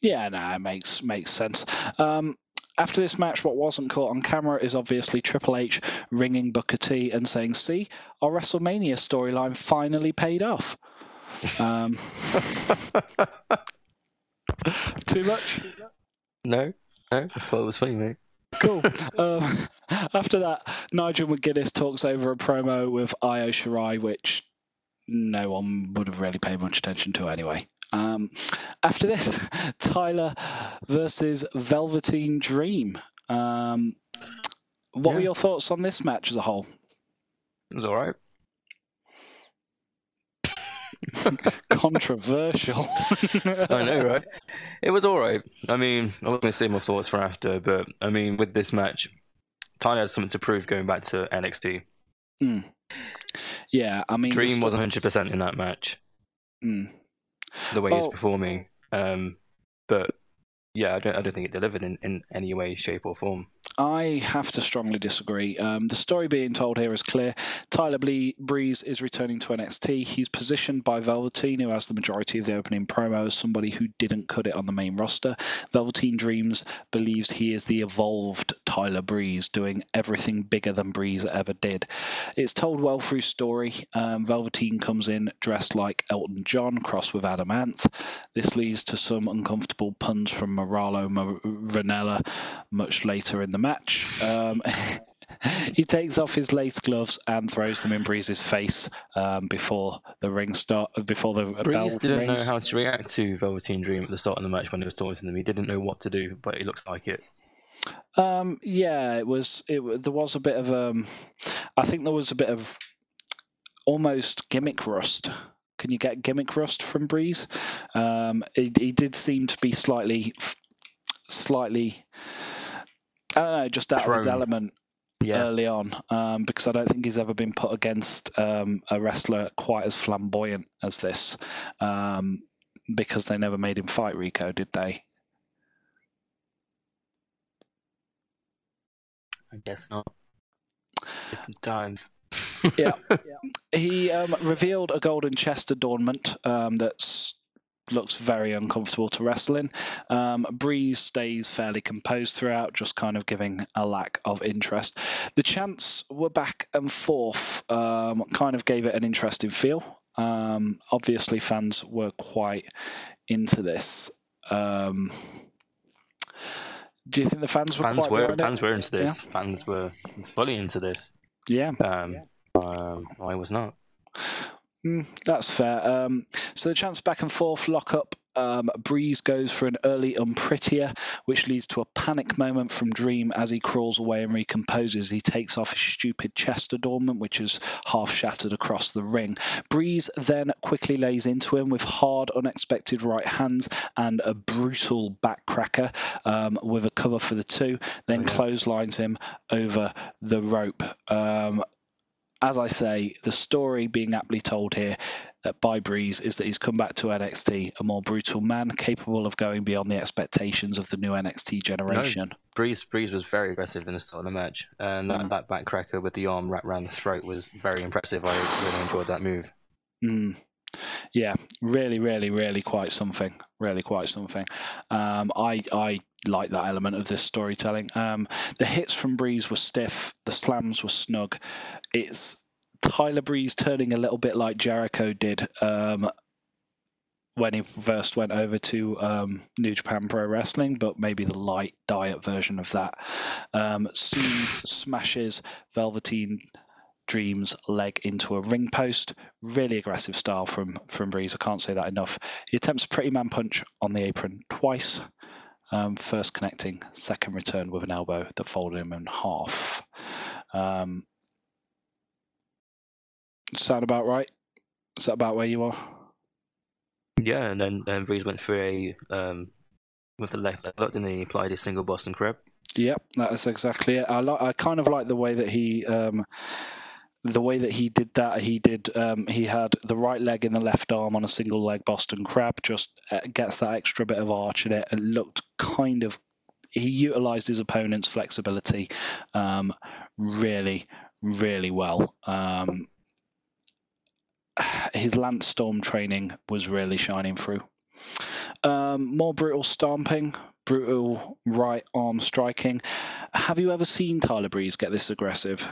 Yeah, no, it makes makes sense. Um. After this match, what wasn't caught on camera is obviously Triple H ringing Booker T and saying, "See, our WrestleMania storyline finally paid off." Um, too much? No, no. I thought it was funny, mate. Cool. Um, after that, Nigel McGuinness talks over a promo with Io Shirai, which no one would have really paid much attention to anyway. Um, after this, Tyler versus Velveteen Dream. Um, what yeah. were your thoughts on this match as a whole? It was all right. Controversial. I know, right? It was all right. I mean, I was going to say my thoughts for after, but I mean, with this match, Tyler had something to prove going back to N X T. Mm. Yeah, I mean... Dream was one hundred percent in that match. Mm. The way oh. he's performing, um, but yeah, I don't, I don't think it delivered in, in any way, shape, or form. I have to strongly disagree. Um, the story being told here is clear. Tyler Breeze is returning to N X T. He's positioned by Velveteen, who has the majority of the opening promo, as somebody who didn't cut it on the main roster. Velveteen Dreams believes he is the evolved Tyler Breeze, doing everything bigger than Breeze ever did. It's told well through story. Um, Velveteen comes in dressed like Elton John, crossed with Adam Ant. This leads to some uncomfortable puns from Mauro Ranallo much later in the match. match. Um, he takes off his lace gloves and throws them in Breeze's face um, before the ring start. Before the Breeze bell didn't rings. know how to react to Velveteen Dream at the start of the match when he was taunting them. He didn't know what to do, but it looks like it. Um, yeah, it was. It there was a bit of. Um, I think there was a bit of almost gimmick rust. Can you get gimmick rust from Breeze? Um, he, he did seem to be slightly, slightly. I don't know, just out Throne. of his element yeah. early on, um, because I don't think he's ever been put against um, a wrestler quite as flamboyant as this, um, because they never made him fight Rico, did they? I guess not. Different times. yeah. yeah. He um, revealed a golden chest adornment um, that's... looks very uncomfortable to wrestle in. Um, Breeze stays fairly composed throughout, just kind of giving a lack of interest. The chants were back and forth, um, kind of gave it an interesting feel. Um, obviously, fans were quite into this. Um, do you think the fans were fans quite were, Fans were into this. Yeah. Fans were fully into this. Yeah. Um, yeah. Um, I was not. Mm, that's fair. Um, so the chants back and forth, lock up Um, Breeze goes for an early Umpritia, which leads to a panic moment from Dream as he crawls away and recomposes. He takes off his stupid chest adornment, which is half shattered across the ring. Breeze then quickly lays into him with hard, unexpected right hands and a brutal backcracker um, with a cover for the two, then okay. clotheslines him over the rope. Um, as I say, the story being aptly told here by Breeze is that he's come back to N X T a more brutal man, capable of going beyond the expectations of the new N X T generation. No, Breeze Breeze was very aggressive in the start of the match, and that, mm. that backcracker with the arm wrapped around the throat was very impressive. I really enjoyed that move. Mm. Yeah, really, really, really quite something. Really quite something. Um, I I like that element of this storytelling. Um, the hits from Breeze were stiff. The slams were snug. It's Tyler Breeze turning a little bit like Jericho did um, when he first went over to um, New Japan Pro Wrestling, but maybe the light diet version of that. Um, Soon smashes Velveteen Dream's leg into a ring post. Really aggressive style from, from Breeze. I can't say that enough. He attempts a pretty man punch on the apron twice. Um, first connecting, second return with an elbow that folded him in half. Um, Sound about right? Is that about where you are? Yeah, and then um, Breeze went through a um, with the left leg hook, and then he applied his single Boston Crab. Yep, that is exactly it. I like. I kind of like the way that he, um, the way that he did that. He did. Um, he had the right leg and the left arm on a single leg Boston Crab. Just gets that extra bit of arch in it. It looked kind of. He utilized his opponent's flexibility, um, really, really well. Um, His Lance Storm training was really shining through. Um, more brutal stomping, brutal right arm striking. Have you ever seen Tyler Breeze get this aggressive?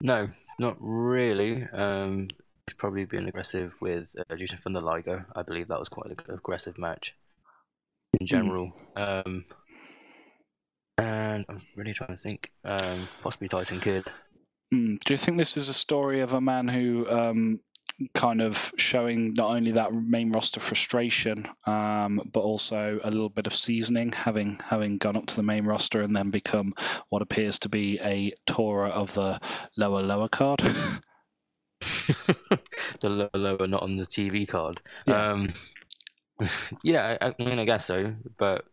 No, not really. Um, he's probably been aggressive with uh, Jushin Thunder Liger. I believe that was quite an aggressive match in general. Mm. Um, and I'm really trying to think. Um, possibly Tyson Kidd. Do you think this is a story of a man who um, kind of showing not only that main roster frustration, um, but also a little bit of seasoning, having having gone up to the main roster and then become what appears to be a tourer of the lower, lower card? The lower, lower, not on the T V card. Yeah, um, yeah I, I mean, I guess so, but...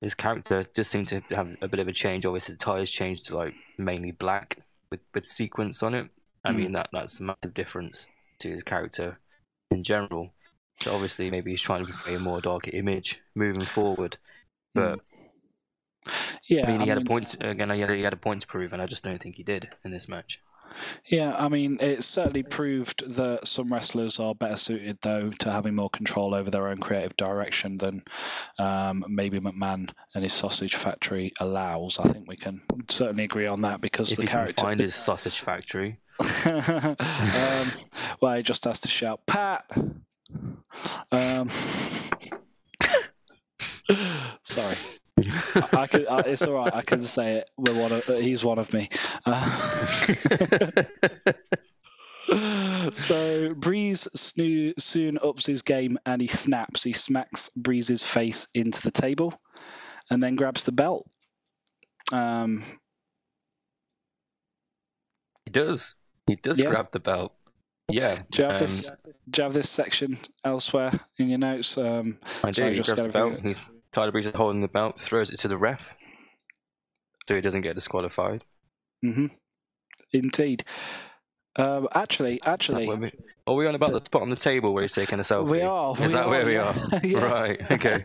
His character just seemed to have a bit of a change. Obviously, the tires changed to like mainly black with, with sequence on it. I mm. mean, that that's a massive difference to his character in general. So obviously, maybe he's trying to portray a more darker image moving forward. But yeah, I mean, he I had mean... a point again. He had, he had a point to prove, and I just don't think he did in this match. Yeah, I mean, it certainly proved that some wrestlers are better suited, though, to having more control over their own creative direction than um, maybe McMahon and his sausage factory allows. I think we can certainly agree on that because if the character. Can find his sausage factory. um, well, he just has to shout, Pat! Um... Sorry. I can, I, it's all right. I can say it. We're one of, he's one of me. Uh, so Breeze snoo, soon ups his game and he snaps. He smacks Breeze's face into the table and then grabs the belt. Um, he does. He does yeah. grab the belt. Yeah. Do you have um, this? Do you have this section elsewhere in your notes? Um, I do. So he just grabs the belt. He's... Tyler Breeze is holding the belt, throws it to the ref, so he doesn't get disqualified. Mm-hmm. Indeed. Um, actually, actually... We, are we on about the, the spot on the table where he's taking a selfie? We are. Is we that are, where we yeah. are? Yeah. Right, okay.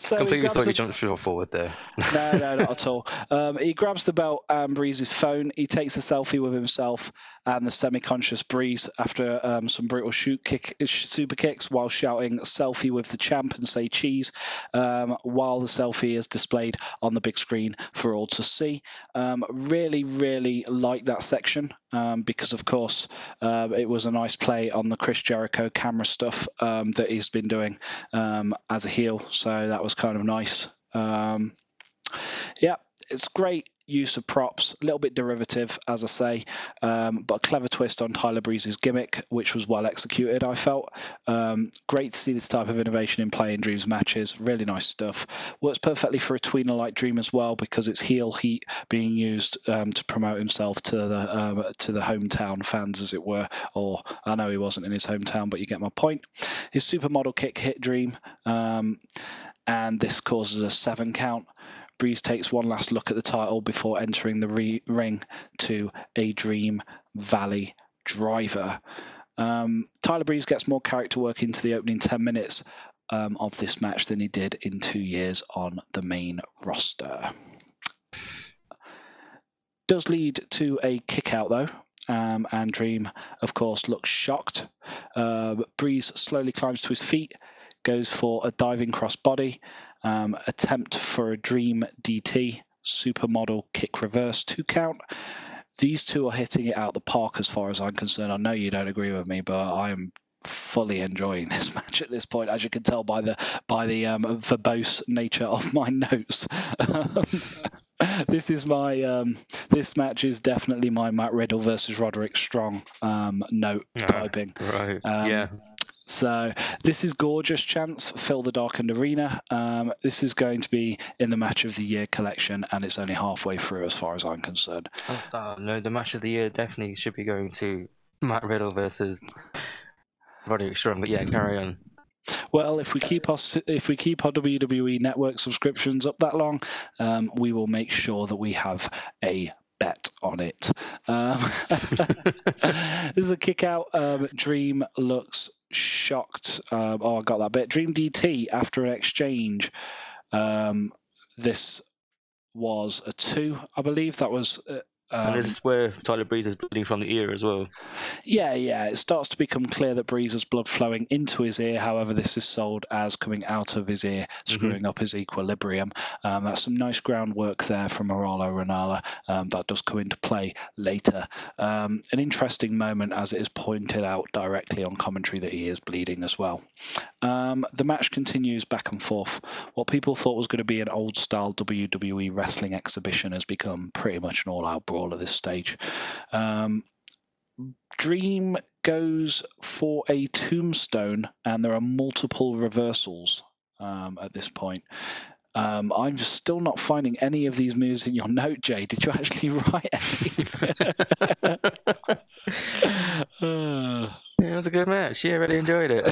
so Completely thought the... you jumped forward there. no, no, not at all. Um, he grabs the belt and Breeze's phone. He takes a selfie with himself and the semi-conscious Breeze after um, some brutal shoot kick, super kicks while shouting selfie with the champ and say cheese um, while the selfie is displayed on the big screen for all to see. Um, really, really like that section. Um, Because, of course, uh, it was a nice play on the Chris Jericho camera stuff um, that he's been doing um, as a heel. So that was kind of nice. Um, yeah, it's great. use of props, a little bit derivative, as I say, um, but a clever twist on Tyler Breeze's gimmick, which was well executed, I felt. Um, great to see this type of innovation in Play and Dreams matches. Really nice stuff. Works perfectly for a tweener-like Dream as well, because it's heel heat being used um, to promote himself to the um, to the hometown fans, as it were. Or, I know he wasn't in his hometown, but you get my point. His supermodel kick hit Dream, um, and this causes a seven count. Breeze takes one last look at the title before entering the re- ring to a Dream Valley driver. Um, Tyler Breeze gets more character work into the opening ten minutes um, of this match than he did in two years on the main roster. Does lead to a kick out, though. Um, and Dream, of course, looks shocked. Uh, Breeze slowly climbs to his feet, goes for a diving crossbody, um, attempt for a Dream D T, supermodel kick reverse, two count. These two are hitting it out the park as far as I'm concerned. I know you don't agree with me, but I'm fully enjoying this match at this point, as you can tell by the by the um, verbose nature of my notes. This is my um, this match is definitely my Matt Riddle versus Roderick Strong um, note oh, typing. Right. Um, yeah. So this is gorgeous chance, fill the darkened arena. Um, this is going to be in the Match of the Year collection, and it's only halfway through as far as I'm concerned. Oh, no, the Match of the Year definitely should be going to Matt Riddle versus Roderick Strong, but yeah, carry on. Well, if we keep our if we keep our W W E Network subscriptions up that long, um, we will make sure that we have a bet on it. Um, this is a kick out. Um, Dream looks shocked. Um, oh, I got that bit. Dream D T after an exchange. Um, this was a two, I believe. That was. Uh, Um, and this is where Tyler Breeze is bleeding from the ear as well. Yeah, yeah. It starts to become clear that Breeze's blood flowing into his ear. However, this is sold as coming out of his ear, screwing mm-hmm. up his equilibrium. Um, that's some nice groundwork there from Mauro Ranallo. Um, that does come into play later. Um, an interesting moment as it is pointed out directly on commentary that he is bleeding as well. Um, the match continues back and forth. What people thought was going to be an old-style W W E wrestling exhibition has become pretty much an all-out brawl. All at this stage. Um, Dream goes for a tombstone, and there are multiple reversals um, at this point. Um, I'm still not finding any of these moves in your note, Jay. Did you actually write any? uh, yeah, it was a good match. Yeah, I really enjoyed it.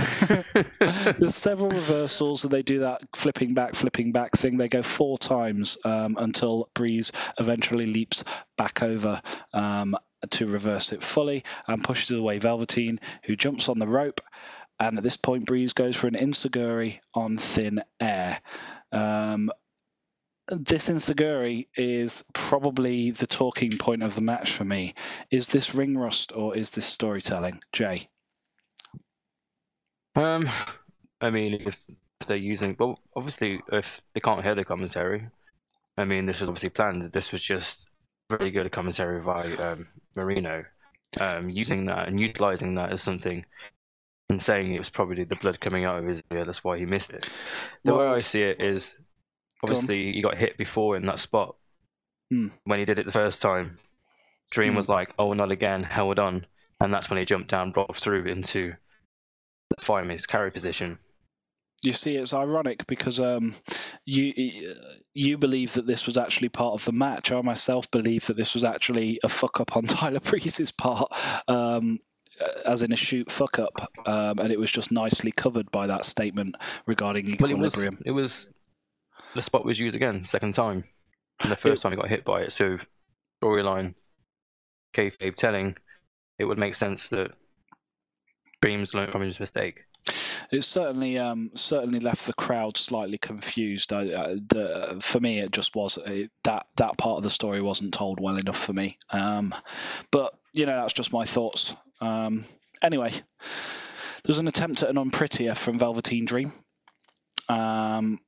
There's several reversals, and they do that flipping back, flipping back thing. They go four times um, until Breeze eventually leaps back over um, to reverse it fully and pushes away Velveteen, who jumps on the rope. And at this point, Breeze goes for an insiguri on thin air. Um, this insiguri is probably the talking point of the match for me. Is this ring rust or is this storytelling, Jay? Um, I mean, if they're using, well, obviously, if they can't hear the commentary, I mean, this was obviously planned. This was just really good commentary by um, Marino. Um, using that and utilizing that as something. And saying it was probably the blood coming out of his ear, that's why he missed it. The well, way I see it is, obviously, he got hit before in that spot. Mm. When he did it the first time, Dream mm. was like, oh, not again, held on. And that's when he jumped down, dropped through into the fireman's carry position. You see, it's ironic because um, you you believe that this was actually part of the match. I myself believe that this was actually a fuck-up on Tyler Breeze's part. Um as in a shoot fuck up, um, and it was just nicely covered by that statement regarding equilibrium. Well, it, was, it was the spot was used again, second time, and the first it, time he got hit by it. So storyline, kayfabe telling, it would make sense that Dream's learned from his mistake. It certainly, um, certainly left the crowd slightly confused. I, I, the, for me, it just was it, that that part of the story wasn't told well enough for me. Um, but you know, that's just my thoughts. Um, anyway, there's an attempt at an unprettier from Velveteen Dream. Um,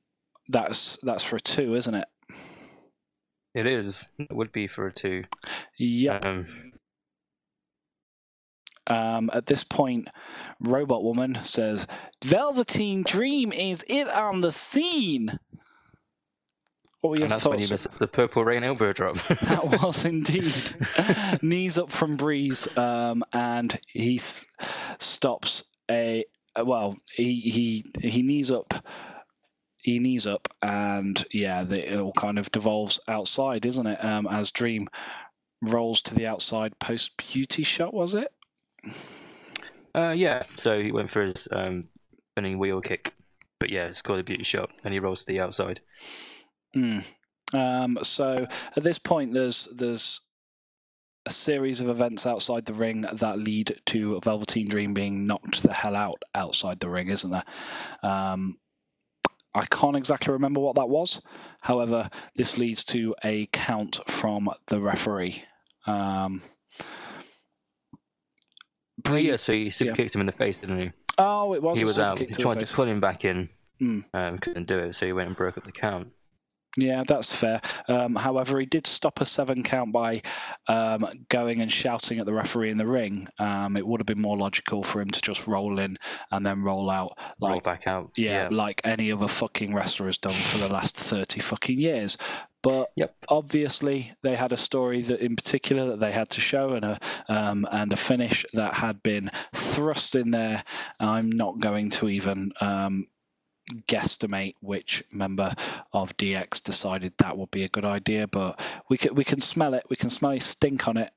that's that's for a two, isn't it? It is. It would be for a two. Yeah. Um... Um, at this point, Robot Woman says, Velveteen Dream is it on the scene. What were your and that's thoughts? When you missed the purple rain elbow drop. That was indeed. Knees up from Breeze, um, and he s- stops a well. He he he knees up. He knees up, and yeah, the, it all kind of devolves outside, isn't it? Um, as Dream rolls to the outside post beauty shot, was it? Uh, yeah. So he went for his um, spinning wheel kick. But yeah, it's called a beauty shot, and he rolls to the outside. Mm. Um, so at this point, there's there's a series of events outside the ring that lead to Velveteen Dream being knocked the hell out outside the ring, isn't there? Um, I can't exactly remember what that was. However, this leads to a count from the referee. Um, oh, yeah, so he super yeah. kicked him in the face, didn't he? Oh, it was. He was out. He tried to pull him back in, mm. um, couldn't do it, so he went and broke up the count. Yeah, that's fair. Um, however, he did stop a seven count by um, going and shouting at the referee in the ring. Um, it would have been more logical for him to just roll in and then roll out, like, roll back out. Yeah, yeah, like any other fucking wrestler has done for the last thirty fucking years. But yep. Obviously, they had a story that, in particular, that they had to show, and a um, and a finish that had been thrust in there. I'm not going to even um, guesstimate which member of D X decided that would be a good idea, but we can we can smell it. We can smell you stink on it,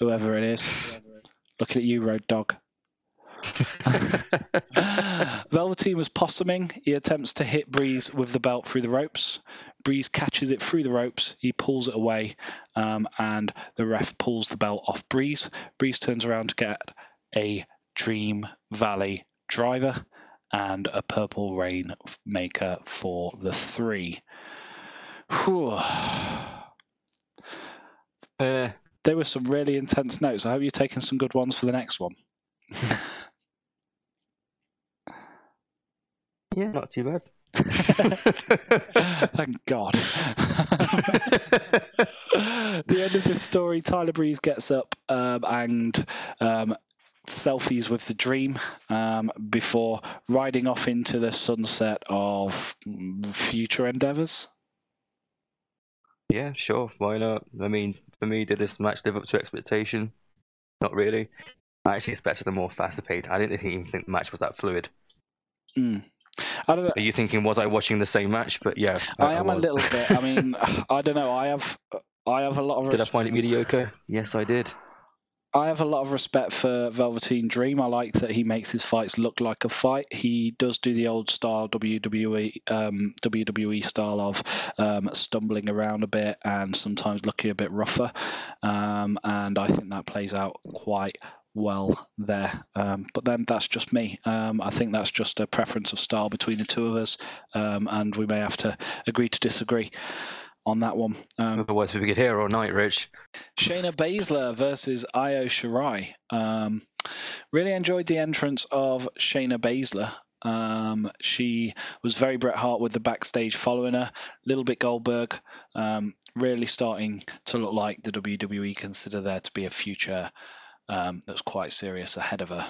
whoever it is. Looking at you, Road Dog. Velveteen was possuming. He attempts to hit Breeze with the belt through the ropes. Breeze catches it through the ropes. He pulls it away, um, and the ref pulls the belt off Breeze. Breeze turns around to get a Dream Valley driver and a purple rain maker for the three. Whew. Uh, there were some really intense notes. I hope you're taking some good ones for the next one. Yeah, not too bad. Thank God. The end of the story, Tyler Breeze gets up um, and um, selfies with the Dream um, before riding off into the sunset of future endeavours. Yeah, sure. Why not? I mean, for me, did this match live up to expectation? Not really. I actually expected a more faster pace. I didn't even think the match was that fluid. Mm. I don't know. Are you thinking, was I watching the same match? But yeah, I, I am I a little bit. I mean, I don't know. I have, I have a lot of. Did res- I find it mediocre? Yes, I did. I have a lot of respect for Velveteen Dream. I like that he makes his fights look like a fight. He does do the old style W W E um, W W E style of um, stumbling around a bit and sometimes looking a bit rougher, um, and I think that plays out quite well there, um, but then that's just me. um, I think that's just a preference of style between the two of us, um, and we may have to agree to disagree on that one. Um, otherwise we could hear all night, Rich. Shayna Baszler versus Io Shirai. Um, really enjoyed the entrance of Shayna Baszler. Um, she was very Bret Hart with the backstage following her, a little bit Goldberg, um, really starting to look like the W W E consider there to be a future Um, that's quite serious ahead of her.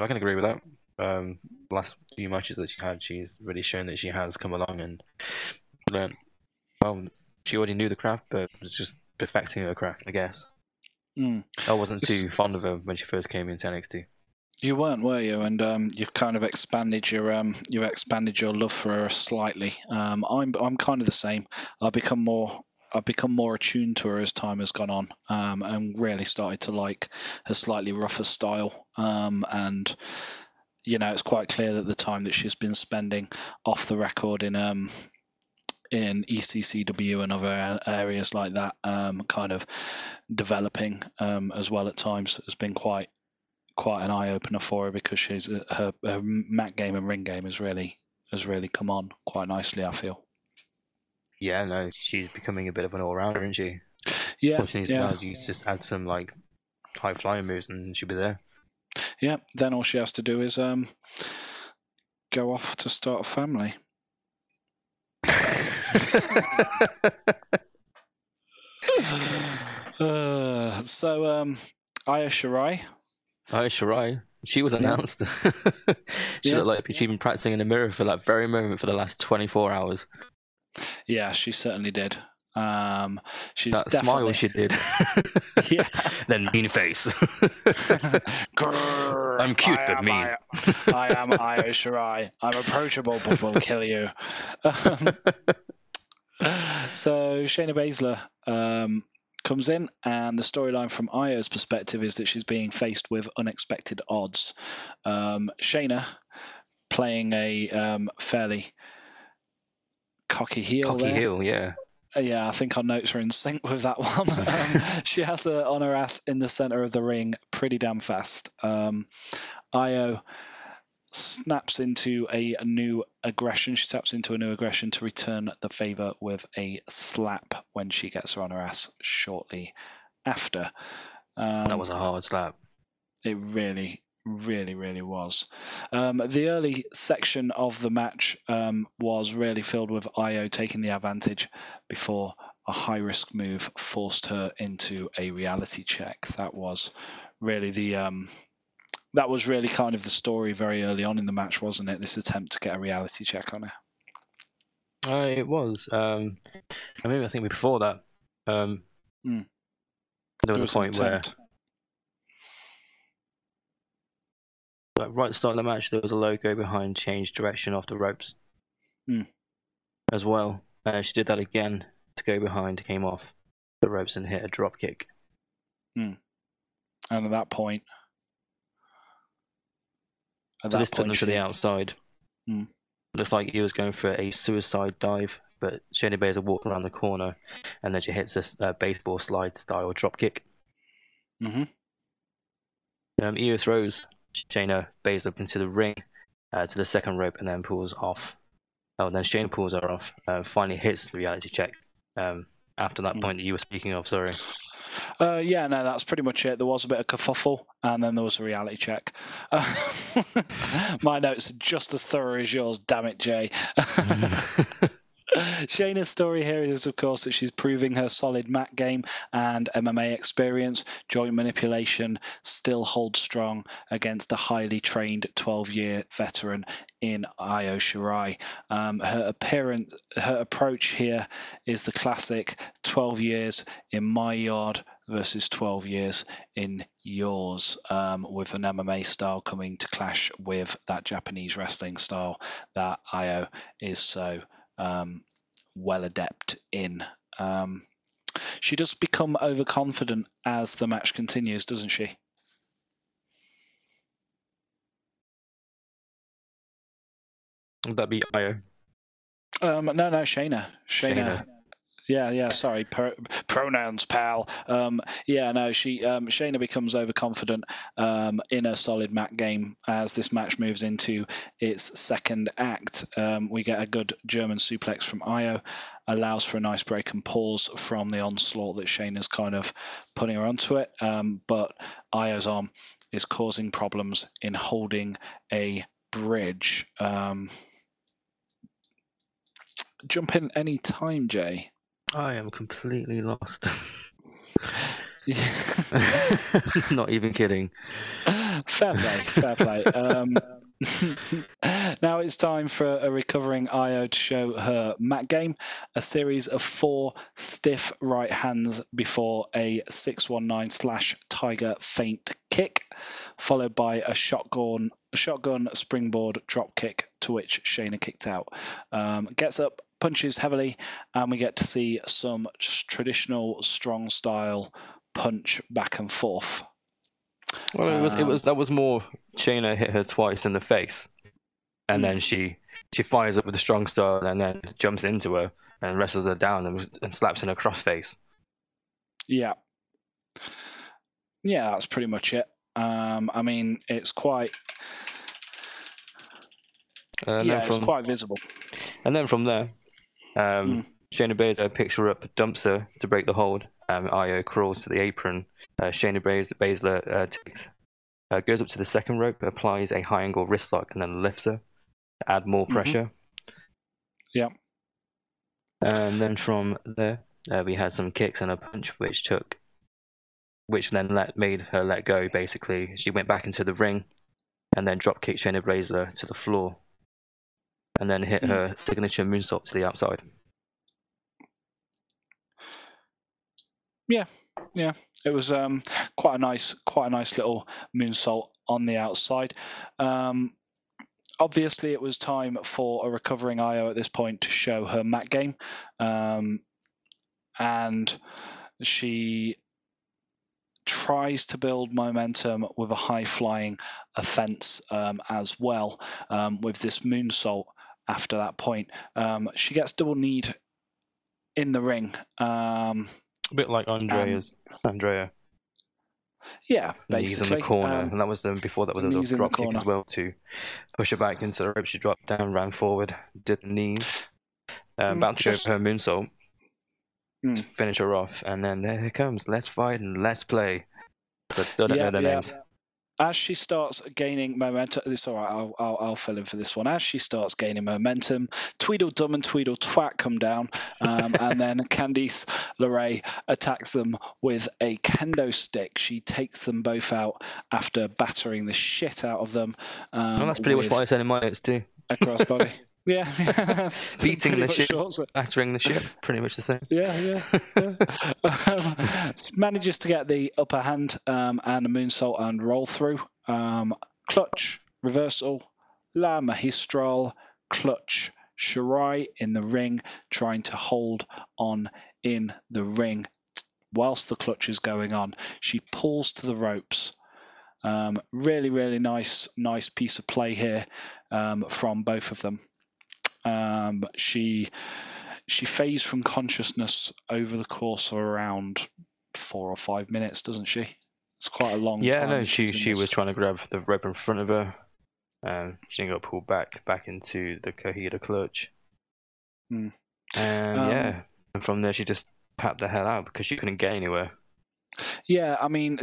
I can agree with that. Um, last few matches that she had, she's really shown that she has come along and learned. Well, she already knew the craft, but it's just perfecting her craft, I guess. Mm. I wasn't too fond of her when she first came into N X T. You weren't, were you? And um, you've kind of expanded your um, you expanded your love for her slightly. Um, I'm I'm kind of the same. I've become more. I've become more attuned to her as time has gone on, um, and really started to like her slightly rougher style. Um, and, you know, it's quite clear that the time that she's been spending off the record in um, in E C C W and other areas like that, um, kind of developing um, as well at times, has been quite quite an eye-opener for her, because she's her, her mat game and ring game has really, has really come on quite nicely, I feel. Yeah, no, she's becoming a bit of an all-rounder, isn't she? Yeah, yeah. Now, you just add some like high-flying moves, and she'll be there. Yeah, then all she has to do is um go off to start a family. uh, so, um, Io Shirai. Io Shirai. She was announced. Yeah. She yeah. looked like she'd been practicing in a mirror for that very moment for the last twenty-four hours. Yeah, she certainly did. Um, she's that definitely... smile she did. Yeah. Then mean face. Grrr, I'm cute I but am, mean. I, I am Io Shirai. I'm approachable but will kill you. Um, so Shayna Baszler um, comes in, and the storyline from Io's perspective is that she's being faced with unexpected odds. Um, Shayna playing a um, fairly cocky heel. Cocky there. heel, yeah. Yeah, I think our notes are in sync with that one. Um, she has her on her ass in the center of the ring pretty damn fast. Um, Io snaps into a new aggression. She taps into a new aggression to return the favor with a slap when she gets her on her ass shortly after. Um, that was a hard slap. It really, really, really was. Um, the early section of the match um, was really filled with Io taking the advantage before a high-risk move forced her into a reality check. That was really the... Um, that was really kind of the story very early on in the match, wasn't it? This attempt to get a reality check on her. Uh, it was. Um, I mean, I think before that, um, mm. there was, was a point where... Like right at the start of the match, there was a logo behind change direction off the ropes mm. as well. Uh, she did that again to go behind, came off the ropes and hit a drop kick. Mm. And at that point... At so that this point, turned she... to the outside. Mm. Looks like he was going for a suicide dive, but Shayna Baszler walked around the corner and then she hits this uh, baseball slide style drop kick. Mm-hmm. Um, Io throws Shayna Baszler into the ring, uh, to the second rope, and then pulls off. Oh, and then Shayna pulls her off, uh, finally hits the reality check um, after that mm. point that you were speaking of, sorry. Uh, yeah, no, that's pretty much it. There was a bit of kerfuffle, and then there was a reality check. Uh, my notes are just as thorough as yours, damn it, Jay. Shayna's story here is, of course, that she's proving her solid mat game and M M A experience. Joint manipulation still holds strong against a highly trained twelve-year veteran in Io Shirai. Um, her appearance, her approach here is the classic twelve years in my yard versus twelve years in yours, um, with an M M A style coming to clash with that Japanese wrestling style that Io is so... Um, well adept in. Um, she does become overconfident as the match continues, doesn't she? Would that be Io? Um, no, no, Shayna. Shayna. Shayna. Yeah, yeah, sorry, per- pronouns, pal. Um, yeah, no, she um, Shayna becomes overconfident um, in her solid mat game as this match moves into its second act. Um, we get a good German suplex from Io, allows for a nice break and pause from the onslaught that Shayna's kind of putting her onto it. Um, but Io's arm is causing problems in holding a bridge. Um, jump in any time, Jay. I am completely lost. Not even kidding. Fair play, fair play. Um, now it's time for a recovering Io to show her mat game. A series of four stiff right hands before a six one nine slash tiger feint kick, followed by a shotgun shotgun springboard drop kick, to which Shayna kicked out. Um, gets up, punches heavily, and we get to see some traditional strong style punch back and forth. Well, it was um, it was that was more Shayna hit her twice in the face, and mm-hmm. then she she fires up with a strong style and then jumps into her and wrestles her down and, and slaps in her crossface. Yeah, yeah, that's pretty much it. Um, I mean, it's quite. Uh, yeah, from, it's quite visible. And then from there. Um, mm. Shayna Baszler picks her up, dumps her to break the hold. Um, Io crawls to the apron. Uh, Shayna Baszler uh, takes, uh, goes up to the second rope, applies a high angle wrist lock, and then lifts her to add more pressure. Mm-hmm. Yeah. And then from there, uh, we had some kicks and a punch, which took, which then let, made her let go. Basically, she went back into the ring, and then dropkicked Shayna Baszler to the floor, and then hit her signature moonsault to the outside. Yeah, yeah, it was um, quite a nice, quite a nice little moonsault on the outside. Um, obviously, it was time for a recovering Io at this point to show her mat game, um, and she tries to build momentum with a high-flying offense um, as well um, with this moonsault. After that point, um, she gets double kneed in the ring. Um, A bit like Andrea's, um, Andrea. Yeah, basically. Knees in the corner, um, and that was um, before that was a little drop kick as well to push her back into the rope. She dropped down, ran forward, did the knees, um, bounced over her moonsault mm. to finish her off, and then there it comes. Let's fight and let's play. So I still don't yeah, know their yeah. names. As she starts gaining momentum, it's all right, I'll, I'll, I'll fill in for this one. As she starts gaining momentum, Tweedledum and Tweedletwat come down, um, and then Candice LeRae attacks them with a kendo stick. She takes them both out after battering the shit out of them. Um, well, that's pretty much what I said in my notes too. A crossbody. Yeah, yeah. Beating the ship, battering the ship, pretty much the same. Yeah, yeah. yeah. um, manages to get the upper hand um, and a moonsault and roll through. Um, clutch, reversal, La Magistral, clutch, Shirai in the ring, trying to hold on in the ring. Whilst the clutch is going on, she pulls to the ropes. Um, really, really nice, nice piece of play here um, from both of them. Um, she she fades from consciousness over the course of around four or five minutes, doesn't she? It's quite a long yeah, time. Yeah, no, she she this. was trying to grab the rope in front of her. Um, she got pulled back back into the Cojita clutch. Mm. And um, yeah, and from there she just papped the hell out because she couldn't get anywhere. Yeah, I mean,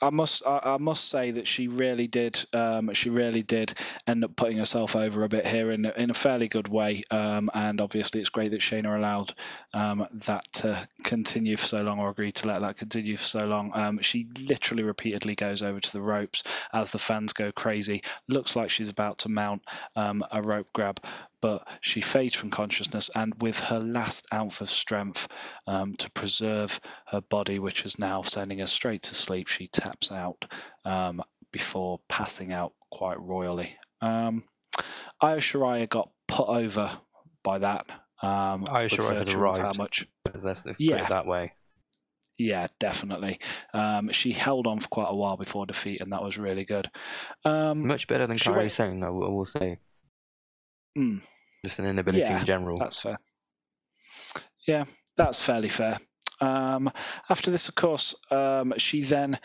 I must, I must say that she really did, um, she really did end up putting herself over a bit here in in a fairly good way, um, and obviously it's great that Shayna allowed um, that to continue for so long, or agreed to let that continue for so long. Um, she literally repeatedly goes over to the ropes as the fans go crazy. Looks like she's about to mount um, a rope grab, but she fades from consciousness, and with her last ounce of strength um, to preserve her body, which is now sending her straight to sleep, she taps out um, before passing out quite royally. Um, Io Shirai got put over by that. Um, Io Shirai has arrived. How much? Let's put yeah. it that way. Yeah, definitely. Um, she held on for quite a while before defeat, and that was really good. Um, Much better than Kairi Sane, I will say. Mm. Just an inability yeah, in general. That's fair. Yeah, that's fairly fair. Um, after this, of course, um, she then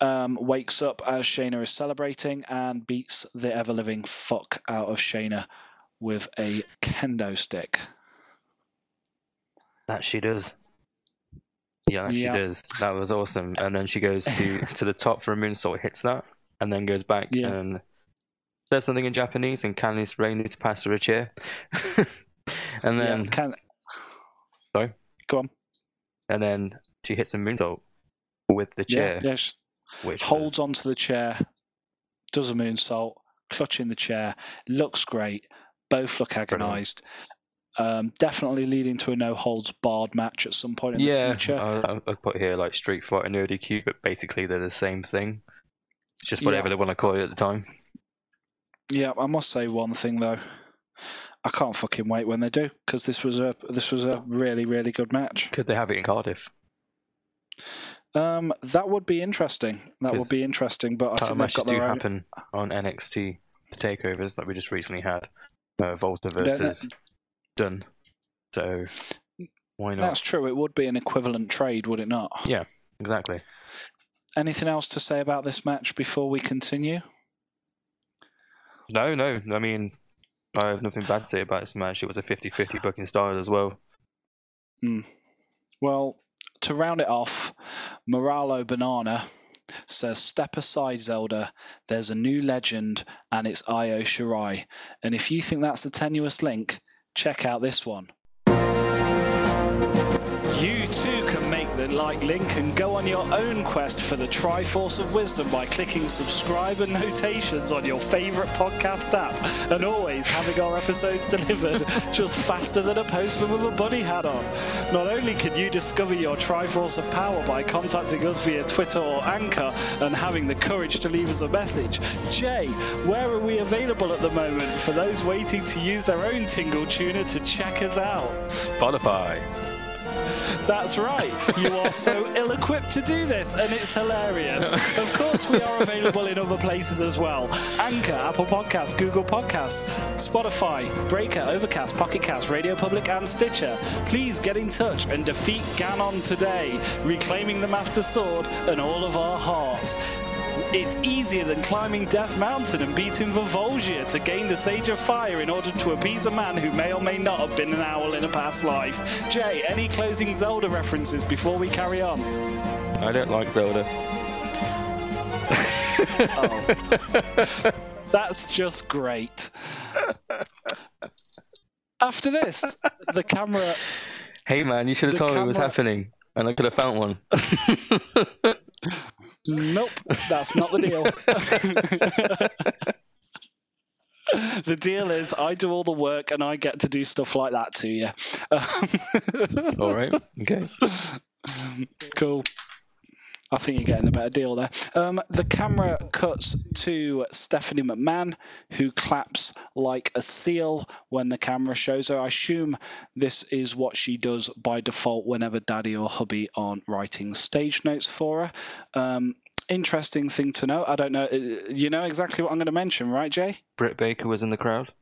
um, wakes up as Shayna is celebrating and beats the ever-living fuck out of Shayna with a kendo stick. That she does. Yeah, that yeah. she does. That was awesome. And then she goes to, to the top for a moonsault, hits that, and then goes back yeah. and... says something in Japanese, and Candice LeRae needs to pass her a chair. and then... Yeah, can... Sorry? Go on. And then she hits a moonsault with the chair. Yeah, yeah, she... which holds is... onto the chair, does a moonsault, clutching the chair, looks great, both look agonised. Um, definitely leading to a no-holds-barred match at some point in yeah, the future. Yeah, I, I put here like Street Fighter and O D Q, but basically they're the same thing. It's just whatever yeah. they want to call it at the time. Yeah, I must say one thing though. I can't fucking wait when they do, because this was a this was a really really good match. Could they have it in Cardiff? Um, that would be interesting. That would be interesting. But I think they've matches got their do own... happen on N X T takeovers that we just recently had. Uh, Volta versus Dunn. So why not? That's true. It would be an equivalent trade, would it not? Yeah, exactly. Anything else to say about this match before we continue? No, no. I mean, I have nothing bad to say about this match. It was a fifty-fifty booking style as well. Mm. Well, to round it off, Moralo Banana says, "Step aside, Zelda. There's a new legend, and it's Io Shirai. And if you think that's a tenuous link, check out this one. You too can make the and like link, and go on your own quest for the Triforce of Wisdom by clicking subscribe and notations on your favourite podcast app, and always having our episodes delivered just faster than a postman with a bunny hat on. Not only can you discover your Triforce of Power by contacting us via Twitter or Anchor and having the courage to leave us a message. Jay, where are we available at the moment for those waiting to use their own Tingle Tuner to check us out? Spotify. That's right. You are so ill-equipped to do this, and it's hilarious. Of course, we are available in other places as well. Anchor, Apple Podcasts, Google Podcasts, Spotify, Breaker, Overcast, Pocket Cast, Radio Public, and Stitcher. Please get in touch and defeat Ganon today, reclaiming the Master Sword and all of our hearts. It's easier than climbing Death Mountain and beating Volgia to gain the Sage of Fire in order to appease a man who may or may not have been an owl in a past life. Jay, any closing Zelda references before we carry on? I don't like Zelda. Oh. That's just great. After this, the camera... Hey man, you should have told camera... me it was happening, and I could have found one. Nope, that's not the deal. The deal is I do all the work and I get to do stuff like that to you. All right, okay. Cool. I think you're getting a better deal there. Um, the camera cuts to Stephanie McMahon, who claps like a seal when the camera shows her. I assume this is what she does by default whenever Daddy or Hubby aren't writing stage notes for her. Um, interesting thing to know. I don't know. You know exactly what I'm going to mention, right, Jay? Britt Baker was in the crowd.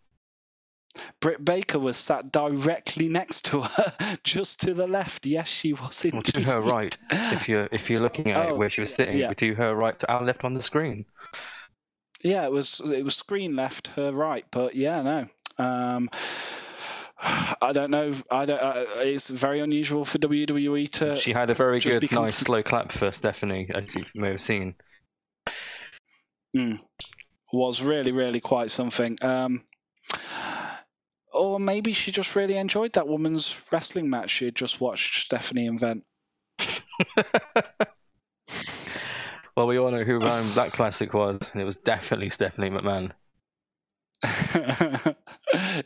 Britt Baker was sat directly next to her, just to the left. Yes, she was indeed. Well, to her right, if you're if you're looking at oh, it where she was sitting, yeah. To her right, to our left on the screen. Yeah, it was it was screen left, her right. But yeah, no, um, I don't know. I don't. Uh, it's very unusual for W W E to. She had a very good, become... nice, slow clap for Stephanie, as you may have seen. Mm. Was really, really quite something. Um, Or maybe she just really enjoyed that woman's wrestling match she had just watched, Stephanie and Vent. Well, we all know who ran that classic was, and it was definitely Stephanie McMahon.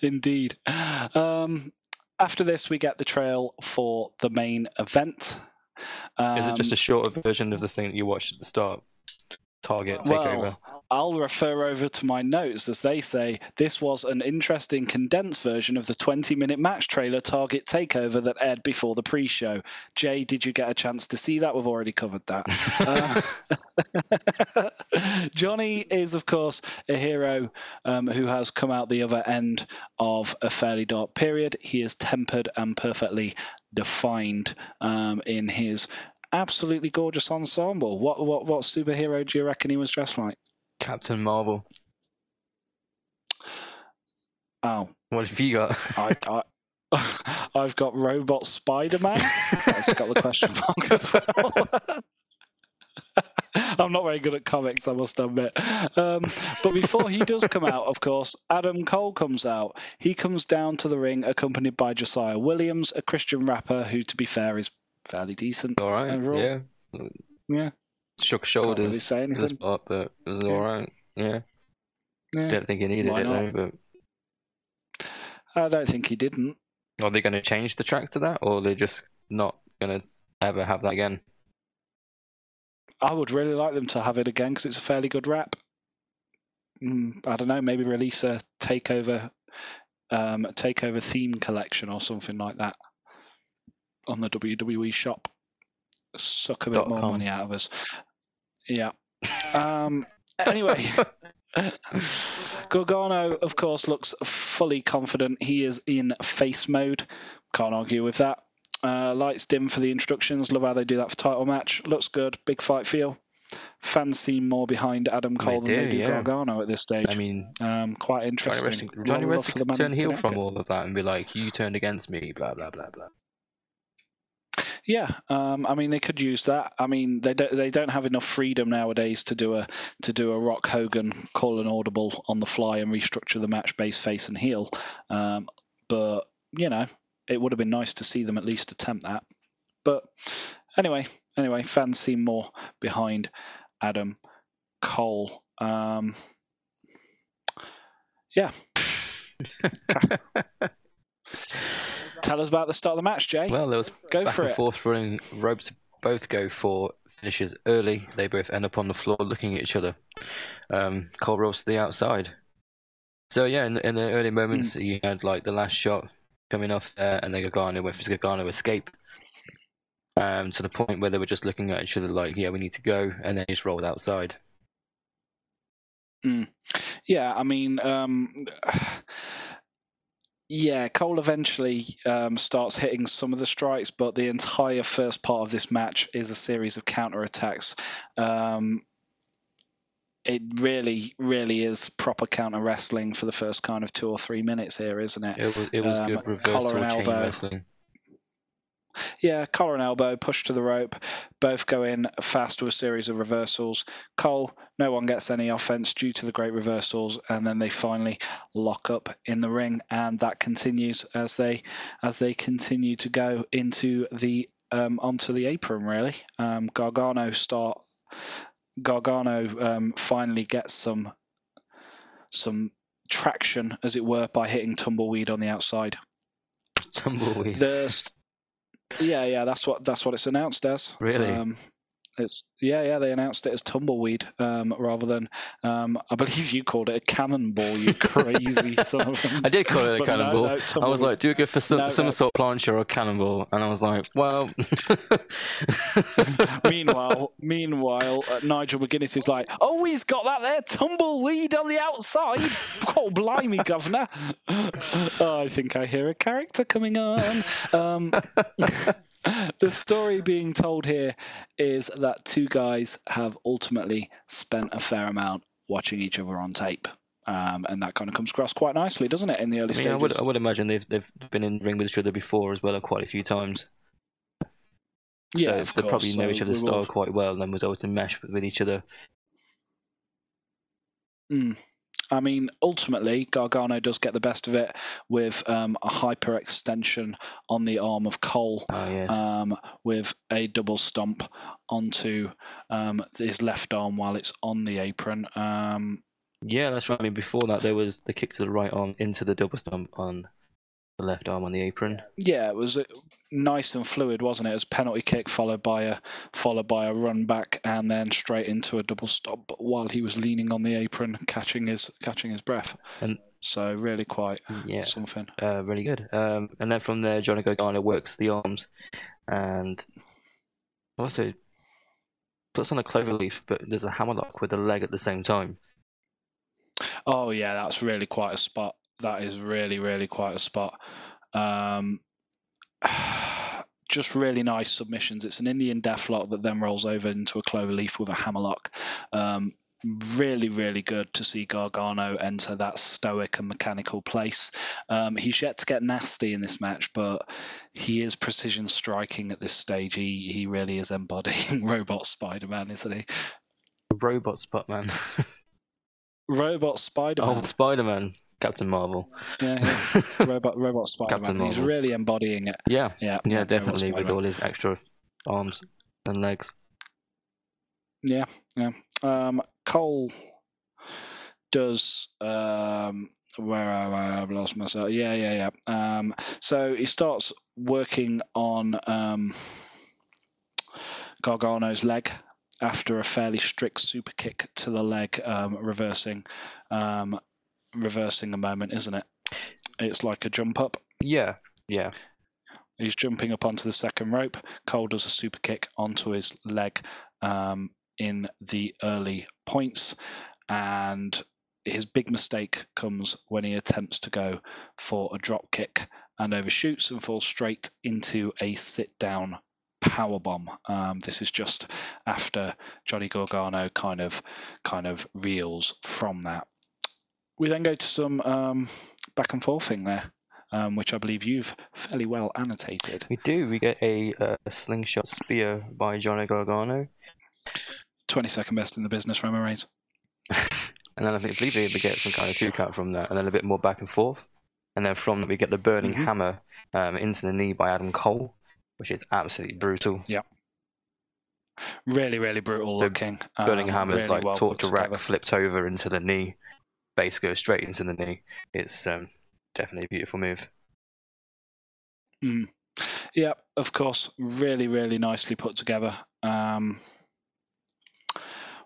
Indeed. Um, after this, we get the trail for the main event. Um, Is it just a shorter version of the thing that you watched at the start? Target takeover. Well, I'll refer over to my notes as they say this was an interesting condensed version of the twenty minute match trailer Target Takeover that aired before the pre-show. Jay, did you get a chance to see that? We've already covered that. uh, Johnny is, of course, a hero um, who has come out the other end of a fairly dark period. He is tempered and perfectly defined um, in his absolutely gorgeous ensemble. What what what superhero do you reckon he was dressed like? Captain Marvel. Oh, what have you got? I, I I've got Robot Spider-Man. That's got the question mark as well. I'm not very good at comics, I must admit. Um, but before he does come out, of course, Adam Cole comes out. He comes down to the ring accompanied by Josiah Williams, a Christian rapper who, to be fair, is fairly decent. All right. Overall. Yeah. Yeah. Shook shoulders. Really say anything. Part, but it was yeah. all right. Yeah. yeah. Don't think he needed Why it though. No, but I don't think he didn't. Are they going to change the track to that, or are they just not going to ever have that again? I would really like them to have it again because it's a fairly good rap. Mm, I don't know. Maybe release a takeover, um, a takeover theme collection or something like that. On the W W E shop, suck a bit more money out of us. Yeah. Um, anyway, Gargano, of course, looks fully confident. He is in face mode. Can't argue with that. Uh, lights dim for the introductions. Love how they do that for title match. Looks good. Big fight feel. Fans seem more behind Adam Cole they than do, they do yeah. Gargano at this stage. I mean, um, quite interesting. Johnny West can turn heel from all of that and be like, "You turned against me," blah blah blah blah. Yeah, um, I mean they could use that. I mean they don't they don't have enough freedom nowadays to do a to do a Rock Hogan call an audible on the fly and restructure the match base face and heel. Um, but you know it would have been nice to see them at least attempt that. But Anyway, anyway, fans seem more behind Adam Cole. Um, yeah. Tell us about the start of the match, Jay. Well, there was go back for and it. forth running ropes. Both go for finishes early. They both end up on the floor looking at each other. Um, Cole rolls to the outside. So yeah, in, in the early moments, mm. you had like the last shot coming off there, and then Gargano went for Gargano escape. Um, to the point where they were just looking at each other like, yeah, we need to go, and then just rolled outside. Mm. Yeah, I mean, um, yeah, Cole eventually um, starts hitting some of the strikes, but the entire first part of this match is a series of counterattacks. Um, it really, really is proper counter wrestling for the first kind of two or three minutes here, isn't it? It was, it was um, good reversal chain wrestling. Yeah, collar and elbow, push to the rope. Both go in fast to a series of reversals. Cole, no one gets any offense due to the great reversals, and then they finally lock up in the ring, and that continues as they as they continue to go into the um, onto the apron. Really, um, Gargano start. Gargano um, finally gets some some traction, as it were, by hitting Tumbleweed on the outside. Tumbleweed. The st- Yeah, yeah, that's what that's what it's announced as. Really? Um, it's yeah, yeah. They announced it as Tumbleweed um, rather than um, I believe you called it a cannonball. You crazy son of a... I did call it a cannonball. No, no, I was like, do you go for some, no, somersault no. plancher or a cannonball? And I was like, well. meanwhile, meanwhile, uh, Nigel McGuinness is like, oh, he's got that there tumbleweed on the outside. Oh, blimey, governor! Oh, I think I hear a character coming on. Um, The story being told here is that two guys have ultimately spent a fair amount watching each other on tape, um, and that kind of comes across quite nicely, doesn't it, in the early I mean, stages? I would, I would imagine they've they've been in the ring with each other before as well, quite a few times. Yeah, so of they course. probably know so each other's style all... quite well, and then was always in mesh with each other. Mm. I mean, ultimately, Gargano does get the best of it with um, a hyperextension on the arm of Cole, oh, yes. um, with a double stomp onto um, his left arm while it's on the apron. Um, yeah, that's right. I mean, before that, there was the kick to the right arm into the double stomp on the left arm on the apron. Yeah, it was nice and fluid, wasn't it? It was penalty kick followed by a followed by a run back, and then straight into a double stop while he was leaning on the apron, catching his catching his breath. And so really quite yeah, something. Uh, really good. Um, and then from there, Johnny Gargano works the arms, and also puts on a cloverleaf, but there's a hammerlock with a leg at the same time. Oh yeah, that's really quite a spot. That is really, really quite a spot. Um, just really nice submissions. It's an Indian deathlock that then rolls over into a cloverleaf with a hammerlock. Um, really, really good to see Gargano enter that stoic and mechanical place. Um, he's yet to get nasty in this match, but he is precision striking at this stage. He he really is embodying Robot Spider-Man, isn't he? Robot Spider-Man. Robot Spider-Man. Oh, Spider-Man. Captain Marvel. Yeah, yeah. Robot, Robot Spider-Man. He's really embodying it. Yeah, yeah, yeah, definitely, with all his extra arms and legs. Yeah, yeah. Um, Cole does... Um, where I, I've lost myself. Yeah, yeah, yeah. Um, so he starts working on um, Gargano's leg after a fairly strict super kick to the leg, um, reversing... Um, reversing a moment, isn't it? It's like a jump up. Yeah, yeah. He's jumping up onto the second rope. Cole does a super kick onto his leg um, in the early points, and his big mistake comes when he attempts to go for a drop kick and overshoots and falls straight into a sit down powerbomb. Um, this is just after Johnny Gargano kind of kind of reels from that. We then go to some um, back and forth thing there, um, which I believe you've fairly well annotated. We do. We get a, uh, a slingshot spear by Johnny Gargano. twenty-second best in the business, Roman Reigns. And then I think we get some kind of two count from that, and then a bit more back and forth. And then from that, we get the burning mm-hmm. hammer um, into the knee by Adam Cole, which is absolutely brutal. Yeah. Really, really brutal looking. The burning um, hammers, really like well torture rack together. Flipped over into the knee. Base goes straight into the knee. It's um, definitely a beautiful move. Mm. Yeah, of course. Really, really nicely put together. Um,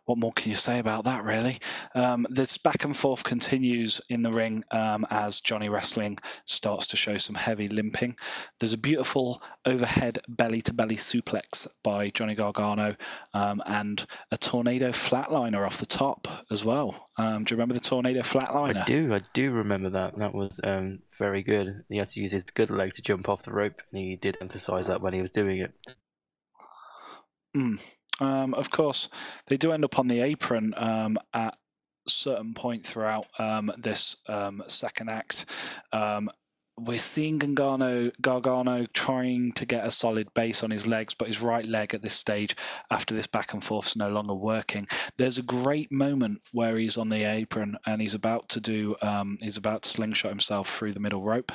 what more can you say about that, really? Um, this back and forth continues in the ring um, as Johnny Wrestling starts to show some heavy limping. There's a beautiful overhead belly-to-belly suplex by Johnny Gargano um, and a tornado flatliner off the top as well. Um, do you remember the tornado flatliner? I do. I do remember that. That was um, very good. He had to use his good leg to jump off the rope, and he did emphasize that when he was doing it. Mm. Um, of course, they do end up on the apron um, at a certain point throughout um, this um, second act. Um, we're seeing Gargano, Gargano trying to get a solid base on his legs, but his right leg at this stage, after this back and forth, is no longer working. There's a great moment where he's on the apron and he's about to do, um, he's about to slingshot himself through the middle rope.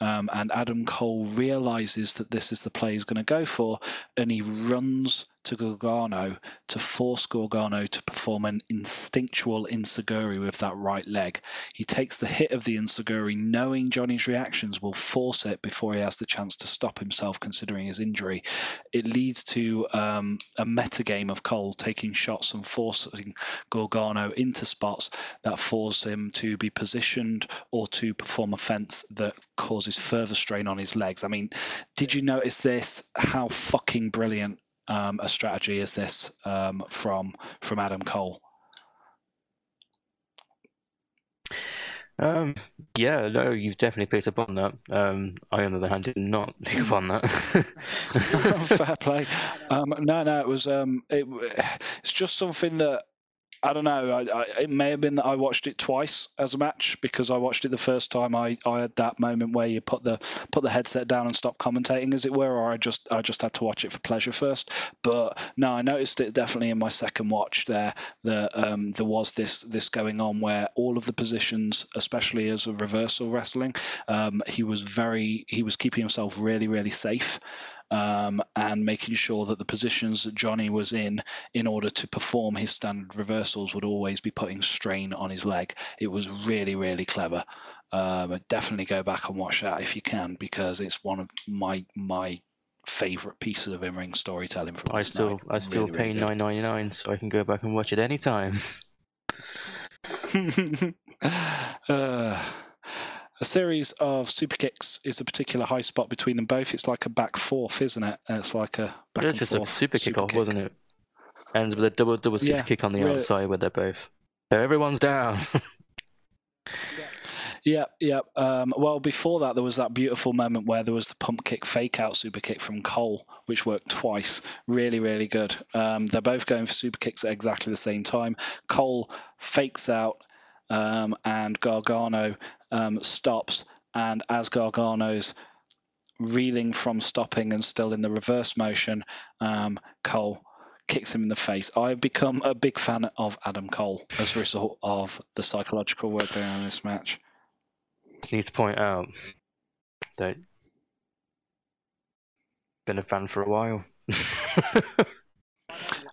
Um, and Adam Cole realizes that this is the play he's going to go for, and he runs to Gargano to force Gargano to perform an instinctual enziguri with that right leg. He takes the hit of the enziguri, knowing Johnny's reactions will force it before he has the chance to stop himself, considering his injury. It leads to um, a metagame of Cole taking shots and forcing Gargano into spots that force him to be positioned or to perform offense that causes further strain on his legs. I mean, did you notice this? How fucking brilliant um, a strategy is this um, from from Adam Cole? Um, yeah, no, you've definitely picked up on that. Um, I, on the other hand, did not pick up on that. Fair play. Um, no, no, it was. Um, it, it's just something that. I don't know. I, I, it may have been that I watched it twice as a match, because I watched it the first time. I, I had that moment where you put the put the headset down and stop commentating, as it were, or I just I just had to watch it for pleasure first. But no, I noticed it definitely in my second watch there that um, there was this this going on where all of the positions, especially as a reversal wrestling, um, he was very he was keeping himself really really safe. Um, and making sure that the positions that Johnny was in, in order to perform his standard reversals, would always be putting strain on his leg. It was really, really clever. Um, definitely go back and watch that if you can, because it's one of my my favourite pieces of in-ring storytelling. From I still night. I still really, pay really nine ninety-nine, so I can go back and watch it anytime. uh... A series of super kicks is a particular high spot between them both. It's like a back forth, isn't it? It's like a back and forth. It was just a super kick off, wasn't it? Ends with a double double super yeah, kick on the really. outside where they're both. Everyone's down. Yeah, yeah. Um, well, before that, there was that beautiful moment where there was the pump kick, fake out super kick from Cole, which worked twice. Really, really good. Um, they're both going for super kicks at exactly the same time. Cole fakes out um, and Gargano... Um, stops, and as Gargano's reeling from stopping and still in the reverse motion, um, Cole kicks him in the face. I've become a big fan of Adam Cole as a result of the psychological work going on in this match. I need to point out that I've been a fan for a while.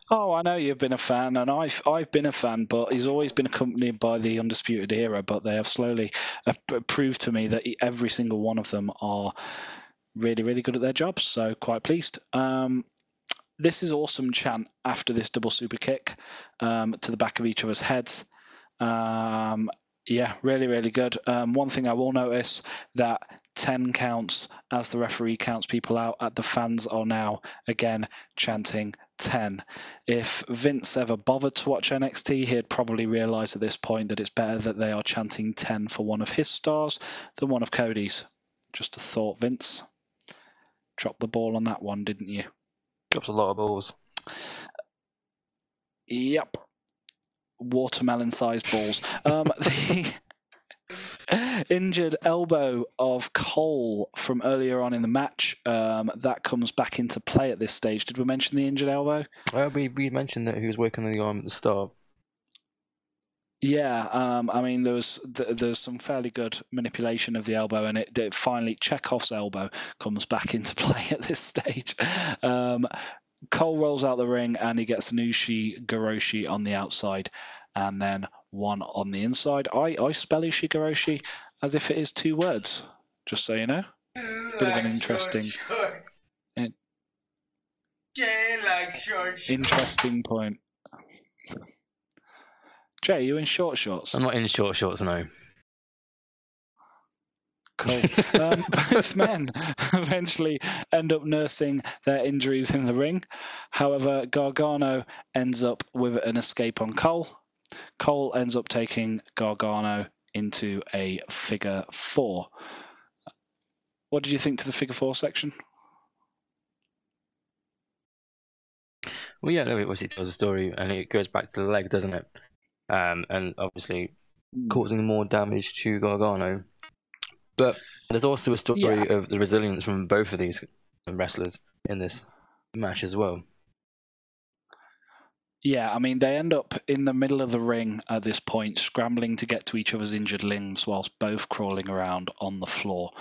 Oh, I know you've been a fan, and I've I've been a fan, but he's always been accompanied by the Undisputed Era. But they have slowly proved to me that every single one of them are really, really good at their jobs. So quite pleased. Um, this is awesome chant after this double super kick um, to the back of each of us heads. Um, yeah, really, really good. Um, one thing I will notice that ten counts as the referee counts people out. At the fans are now again chanting ten. If Vince ever bothered to watch N X T, he'd probably realize at this point that it's better that they are chanting ten for one of his stars than one of Cody's. Just a thought, Vince. Dropped the ball on that one, didn't you? Dropped a lot of balls. Yep. Watermelon-sized balls. um, the injured elbow of Cole from earlier on in the match, um, that comes back into play at this stage. Did we mention the injured elbow? Well, we, we mentioned that he was working on the arm at the start. Yeah, um, I mean, there was th- there's some fairly good manipulation of the elbow, and it, it finally Chekhov's elbow comes back into play at this stage. Um, Cole rolls out the ring and he gets an Ushigaroshi on the outside and then one on the inside. I, I spell Ushigaroshi as if it is two words, just so you know. Bit like of an interesting... Short, short. Jay like short shorts. Interesting point. Jay, you in short shorts? I'm not in short shorts, no. Cool. Um, both men eventually end up nursing their injuries in the ring. However, Gargano ends up with an escape on Cole. Cole ends up taking Gargano into a figure four. What did you think to the figure four section? Well, yeah, no, it obviously tells a story, and it goes back to the leg, doesn't it? Um, and obviously mm. causing more damage to Gargano. But there's also a story yeah. of the resilience from both of these wrestlers in this match as well. Yeah, I mean, they end up in the middle of the ring at this point, scrambling to get to each other's injured limbs whilst both crawling around on the floor.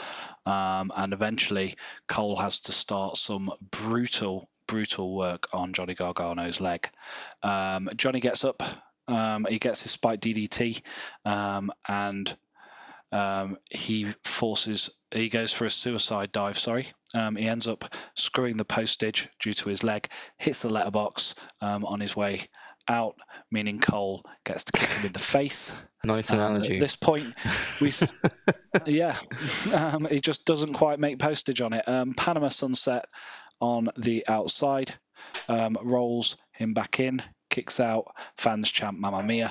Um, and eventually, Cole has to start some brutal, brutal work on Johnny Gargano's leg. Um, Johnny gets up. Um, he gets his spike D D T um, and... Um, he forces, he goes for a suicide dive, sorry. Um, he ends up screwing the postage due to his leg, hits the letterbox um, on his way out, meaning Cole gets to kick him in the face. Nice analogy. Um, at this point, we, yeah, um, he just doesn't quite make postage on it. Um, Panama Sunset on the outside, um, rolls him back in. Kicks out, fans chant Mamma Mia.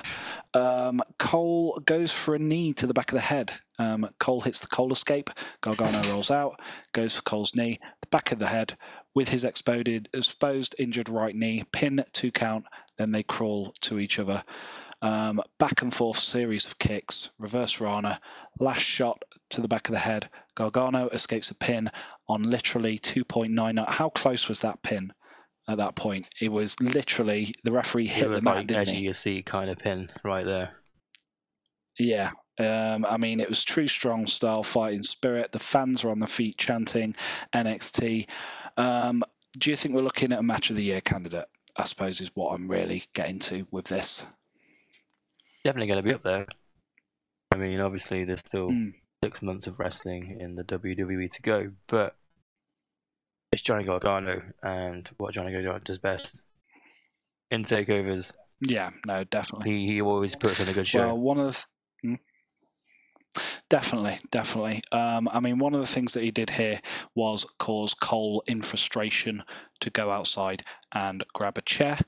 Um, Cole goes for a knee to the back of the head. Um, Cole hits the Cole escape. Gargano rolls out, goes for Cole's knee, the back of the head, with his exposed, exposed injured right knee, pin, two count, then they crawl to each other. Um, back and forth series of kicks, reverse Rana, last shot to the back of the head. Gargano escapes a pin on literally two point nine nine. How close was that pin? At that point, it was literally the referee hit the mat, didn't he? It was like edge of your seat kind of pin right there. Yeah, um, I mean, it was true strong style fighting spirit. The fans were on their feet chanting N X T. Um, do you think we're looking at a match of the year candidate? I suppose is what I'm really getting to with this. Definitely going to be up there. I mean, obviously, there's still mm. six months of wrestling in the W W E to go, but. It's Johnny Gargano and what Johnny Gargano does best in takeovers. Yeah, no, definitely. He he always puts in a good show. Well, one of the th- definitely, definitely. Um, I mean, one of the things that he did here was cause Cole in frustration to go outside and grab a chair.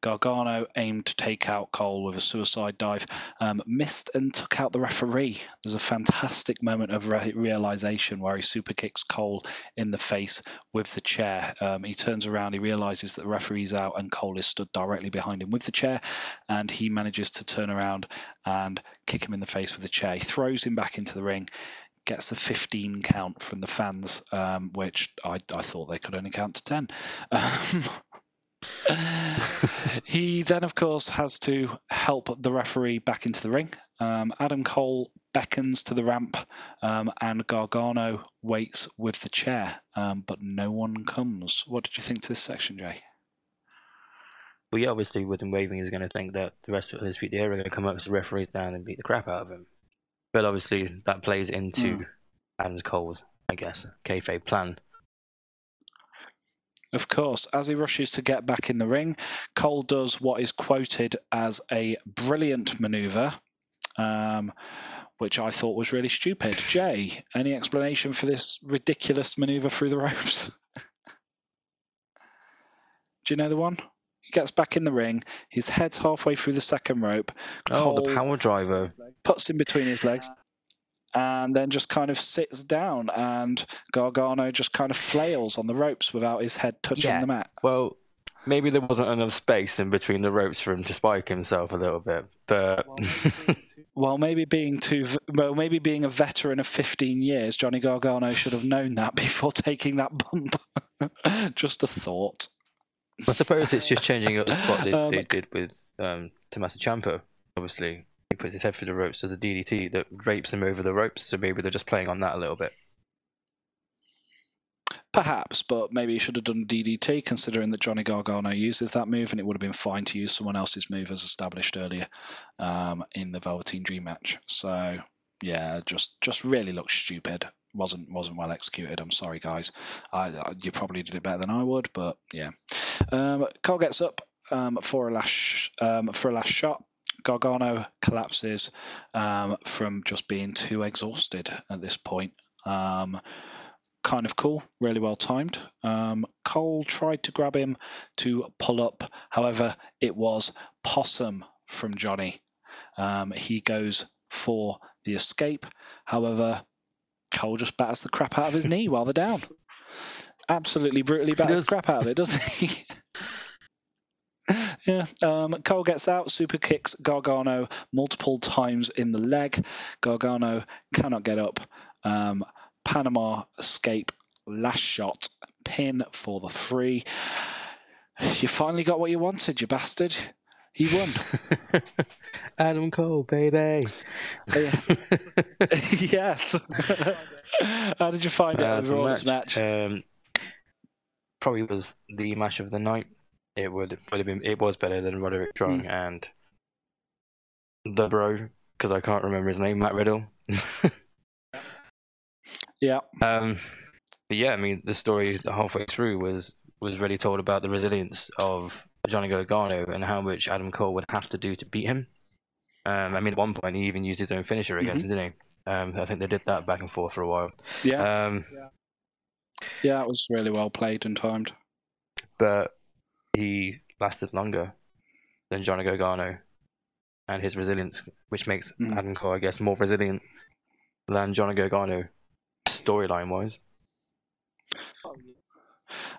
Gargano aimed to take out Cole with a suicide dive, um, missed and took out the referee. There's a fantastic moment of re- realization where he super kicks Cole in the face with the chair. Um, he turns around, he realizes that the referee's out and Cole is stood directly behind him with the chair, and he manages to turn around and kick him in the face with the chair. He throws him back into the ring, gets a fifteen count from the fans, um, which I, I thought they could only count to ten. Um, he then, of course, has to help the referee back into the ring. Um, Adam Cole beckons to the ramp, um, and Gargano waits with the chair, um, but no one comes. What did you think to this section, Jay? Well, yeah, obviously, with him waving, he's going to think that the rest of the Undisputed Era are going to come up to the referees down and beat the crap out of him. But obviously, that plays into mm. Adam Cole's, I guess, kayfabe plan. Of course, as he rushes to get back in the ring, Cole does what is quoted as a brilliant maneuver, um, which I thought was really stupid. Jay, any explanation for this ridiculous maneuver through the ropes? Do you know the one? He gets back in the ring. His head's halfway through the second rope. Cole oh, the power driver. Puts him between his legs and then just kind of sits down, and Gargano just kind of flails on the ropes without his head touching yeah. the mat. Well, maybe there wasn't enough space in between the ropes for him to spike himself a little bit. But well, maybe being too well, maybe being a veteran of fifteen years, Johnny Gargano should have known that before taking that bump. Just a thought. I suppose it's just changing up the spot they, um, they did with um, Tommaso Ciampa. Obviously, he puts his head through the ropes, does a D D T that drapes him over the ropes, so maybe they're just playing on that a little bit. Perhaps, but maybe he should have done D D T, considering that Johnny Gargano uses that move, and it would have been fine to use someone else's move, as established earlier um, in the Velveteen Dream match. So, yeah, just just really looked stupid. Wasn't wasn't well executed. I'm sorry, guys. I, I, you probably did it better than I would, but yeah. Um, Cole gets up um, for a lash um, for a last shot. Gargano collapses um, from just being too exhausted at this point. Um, kind of cool, really well timed. Um, Cole tried to grab him to pull up. However, it was Possum from Johnny. Um, he goes for the escape. However, Cole just batters the crap out of his knee while they're down. Absolutely brutally batters the crap out of it, doesn't he? Yeah, um, Cole gets out, super kicks Gargano multiple times in the leg. Gargano cannot get up. Um, Panama escape, last shot, pin for the three. You finally got what you wanted, you bastard. He won. Adam Cole, payday. Uh, yeah. Yes. How did you find uh, it overall, this match? Um, probably was the match of the night. It would, would have been. It was better than Roderick Strong mm. and the bro, because I can't remember his name, Matt Riddle. Yeah. Um. But yeah, I mean, the story the whole way through was was really told about the resilience of Johnny Gargano and how much Adam Cole would have to do to beat him. Um. I mean, at one point he even used his own finisher against mm-hmm. him, didn't he? Um. I think they did that back and forth for a while. Yeah. Um. Yeah, yeah, it was really well played and timed. But he lasted longer than Johnny Gargano and his resilience, which makes mm. Adam Cole, I guess, more resilient than Johnny Gargano, storyline-wise.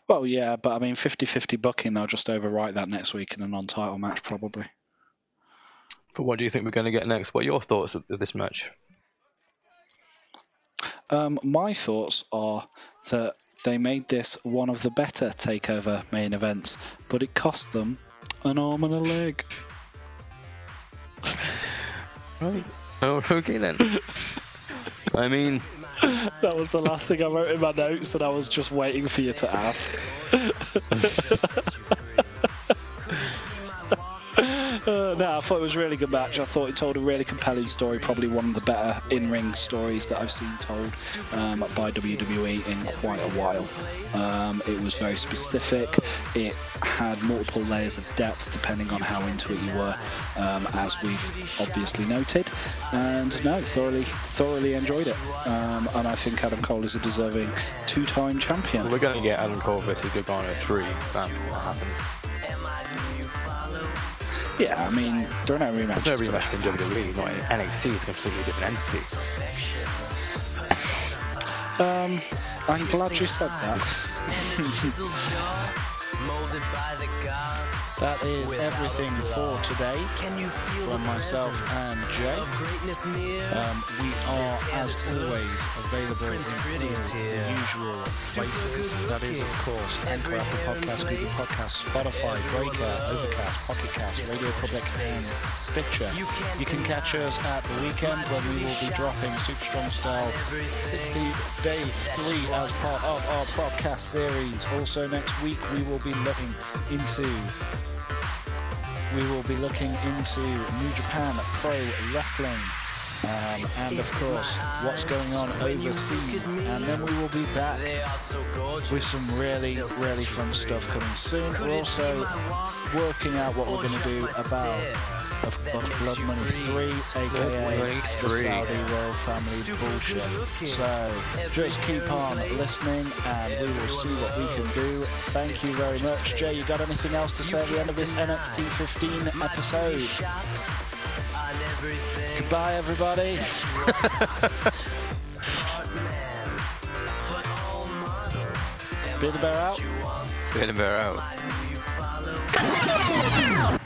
Well, yeah, but I mean, fifty-fifty booking, they'll just overwrite that next week in a non-title match, probably. But what do you think we're going to get next? What are your thoughts of this match? Um, my thoughts are that they made this one of the better TakeOver main events, but it cost them an arm and a leg. Right. Oh, okay then. I mean... That was the last thing I wrote in my notes, and I was just waiting for you to ask. Uh, no, I thought it was a really good match. I thought it told a really compelling story, probably one of the better in-ring stories that I've seen told um, by W W E in quite a while. Um, it was very specific. It had multiple layers of depth depending on how into it you were, um, as we've obviously noted. And no, thoroughly, thoroughly enjoyed it. Um, and I think Adam Cole is a deserving two-time champion. Well, we're going to get Adam Cole versus Gargano three. That's what happens. Yeah, I mean, there are no rematches. There's no rematch in W W E, not in N X T. It's a completely different entity. Um, I'm glad you said that. That is everything for today from myself and Jay. Um, we are, as always, available in the usual places. That is, of course, Anchor, Apple Podcasts, Google Podcasts, Spotify, Breaker, Overcast, Pocket Cast, Radio Public, and Stitcher. You can catch us at the weekend when we will be dropping Super Strong Style sixty day three as part of our podcast series. Also, next week we will be looking into we will be looking into New Japan Pro Wrestling, um, and of course what's going on overseas, and then we will be back with some really really fun stuff coming soon. We're also working out what we're going to do about of Blood Money three, aka the Saudi Royal Family bullshit. So just keep on listening and we will see what we can do. Thank you very much. Jay, you got anything else to say at the end of this N X T fifteen episode? Goodbye, everybody. Bid and bear out. Bid and bear out.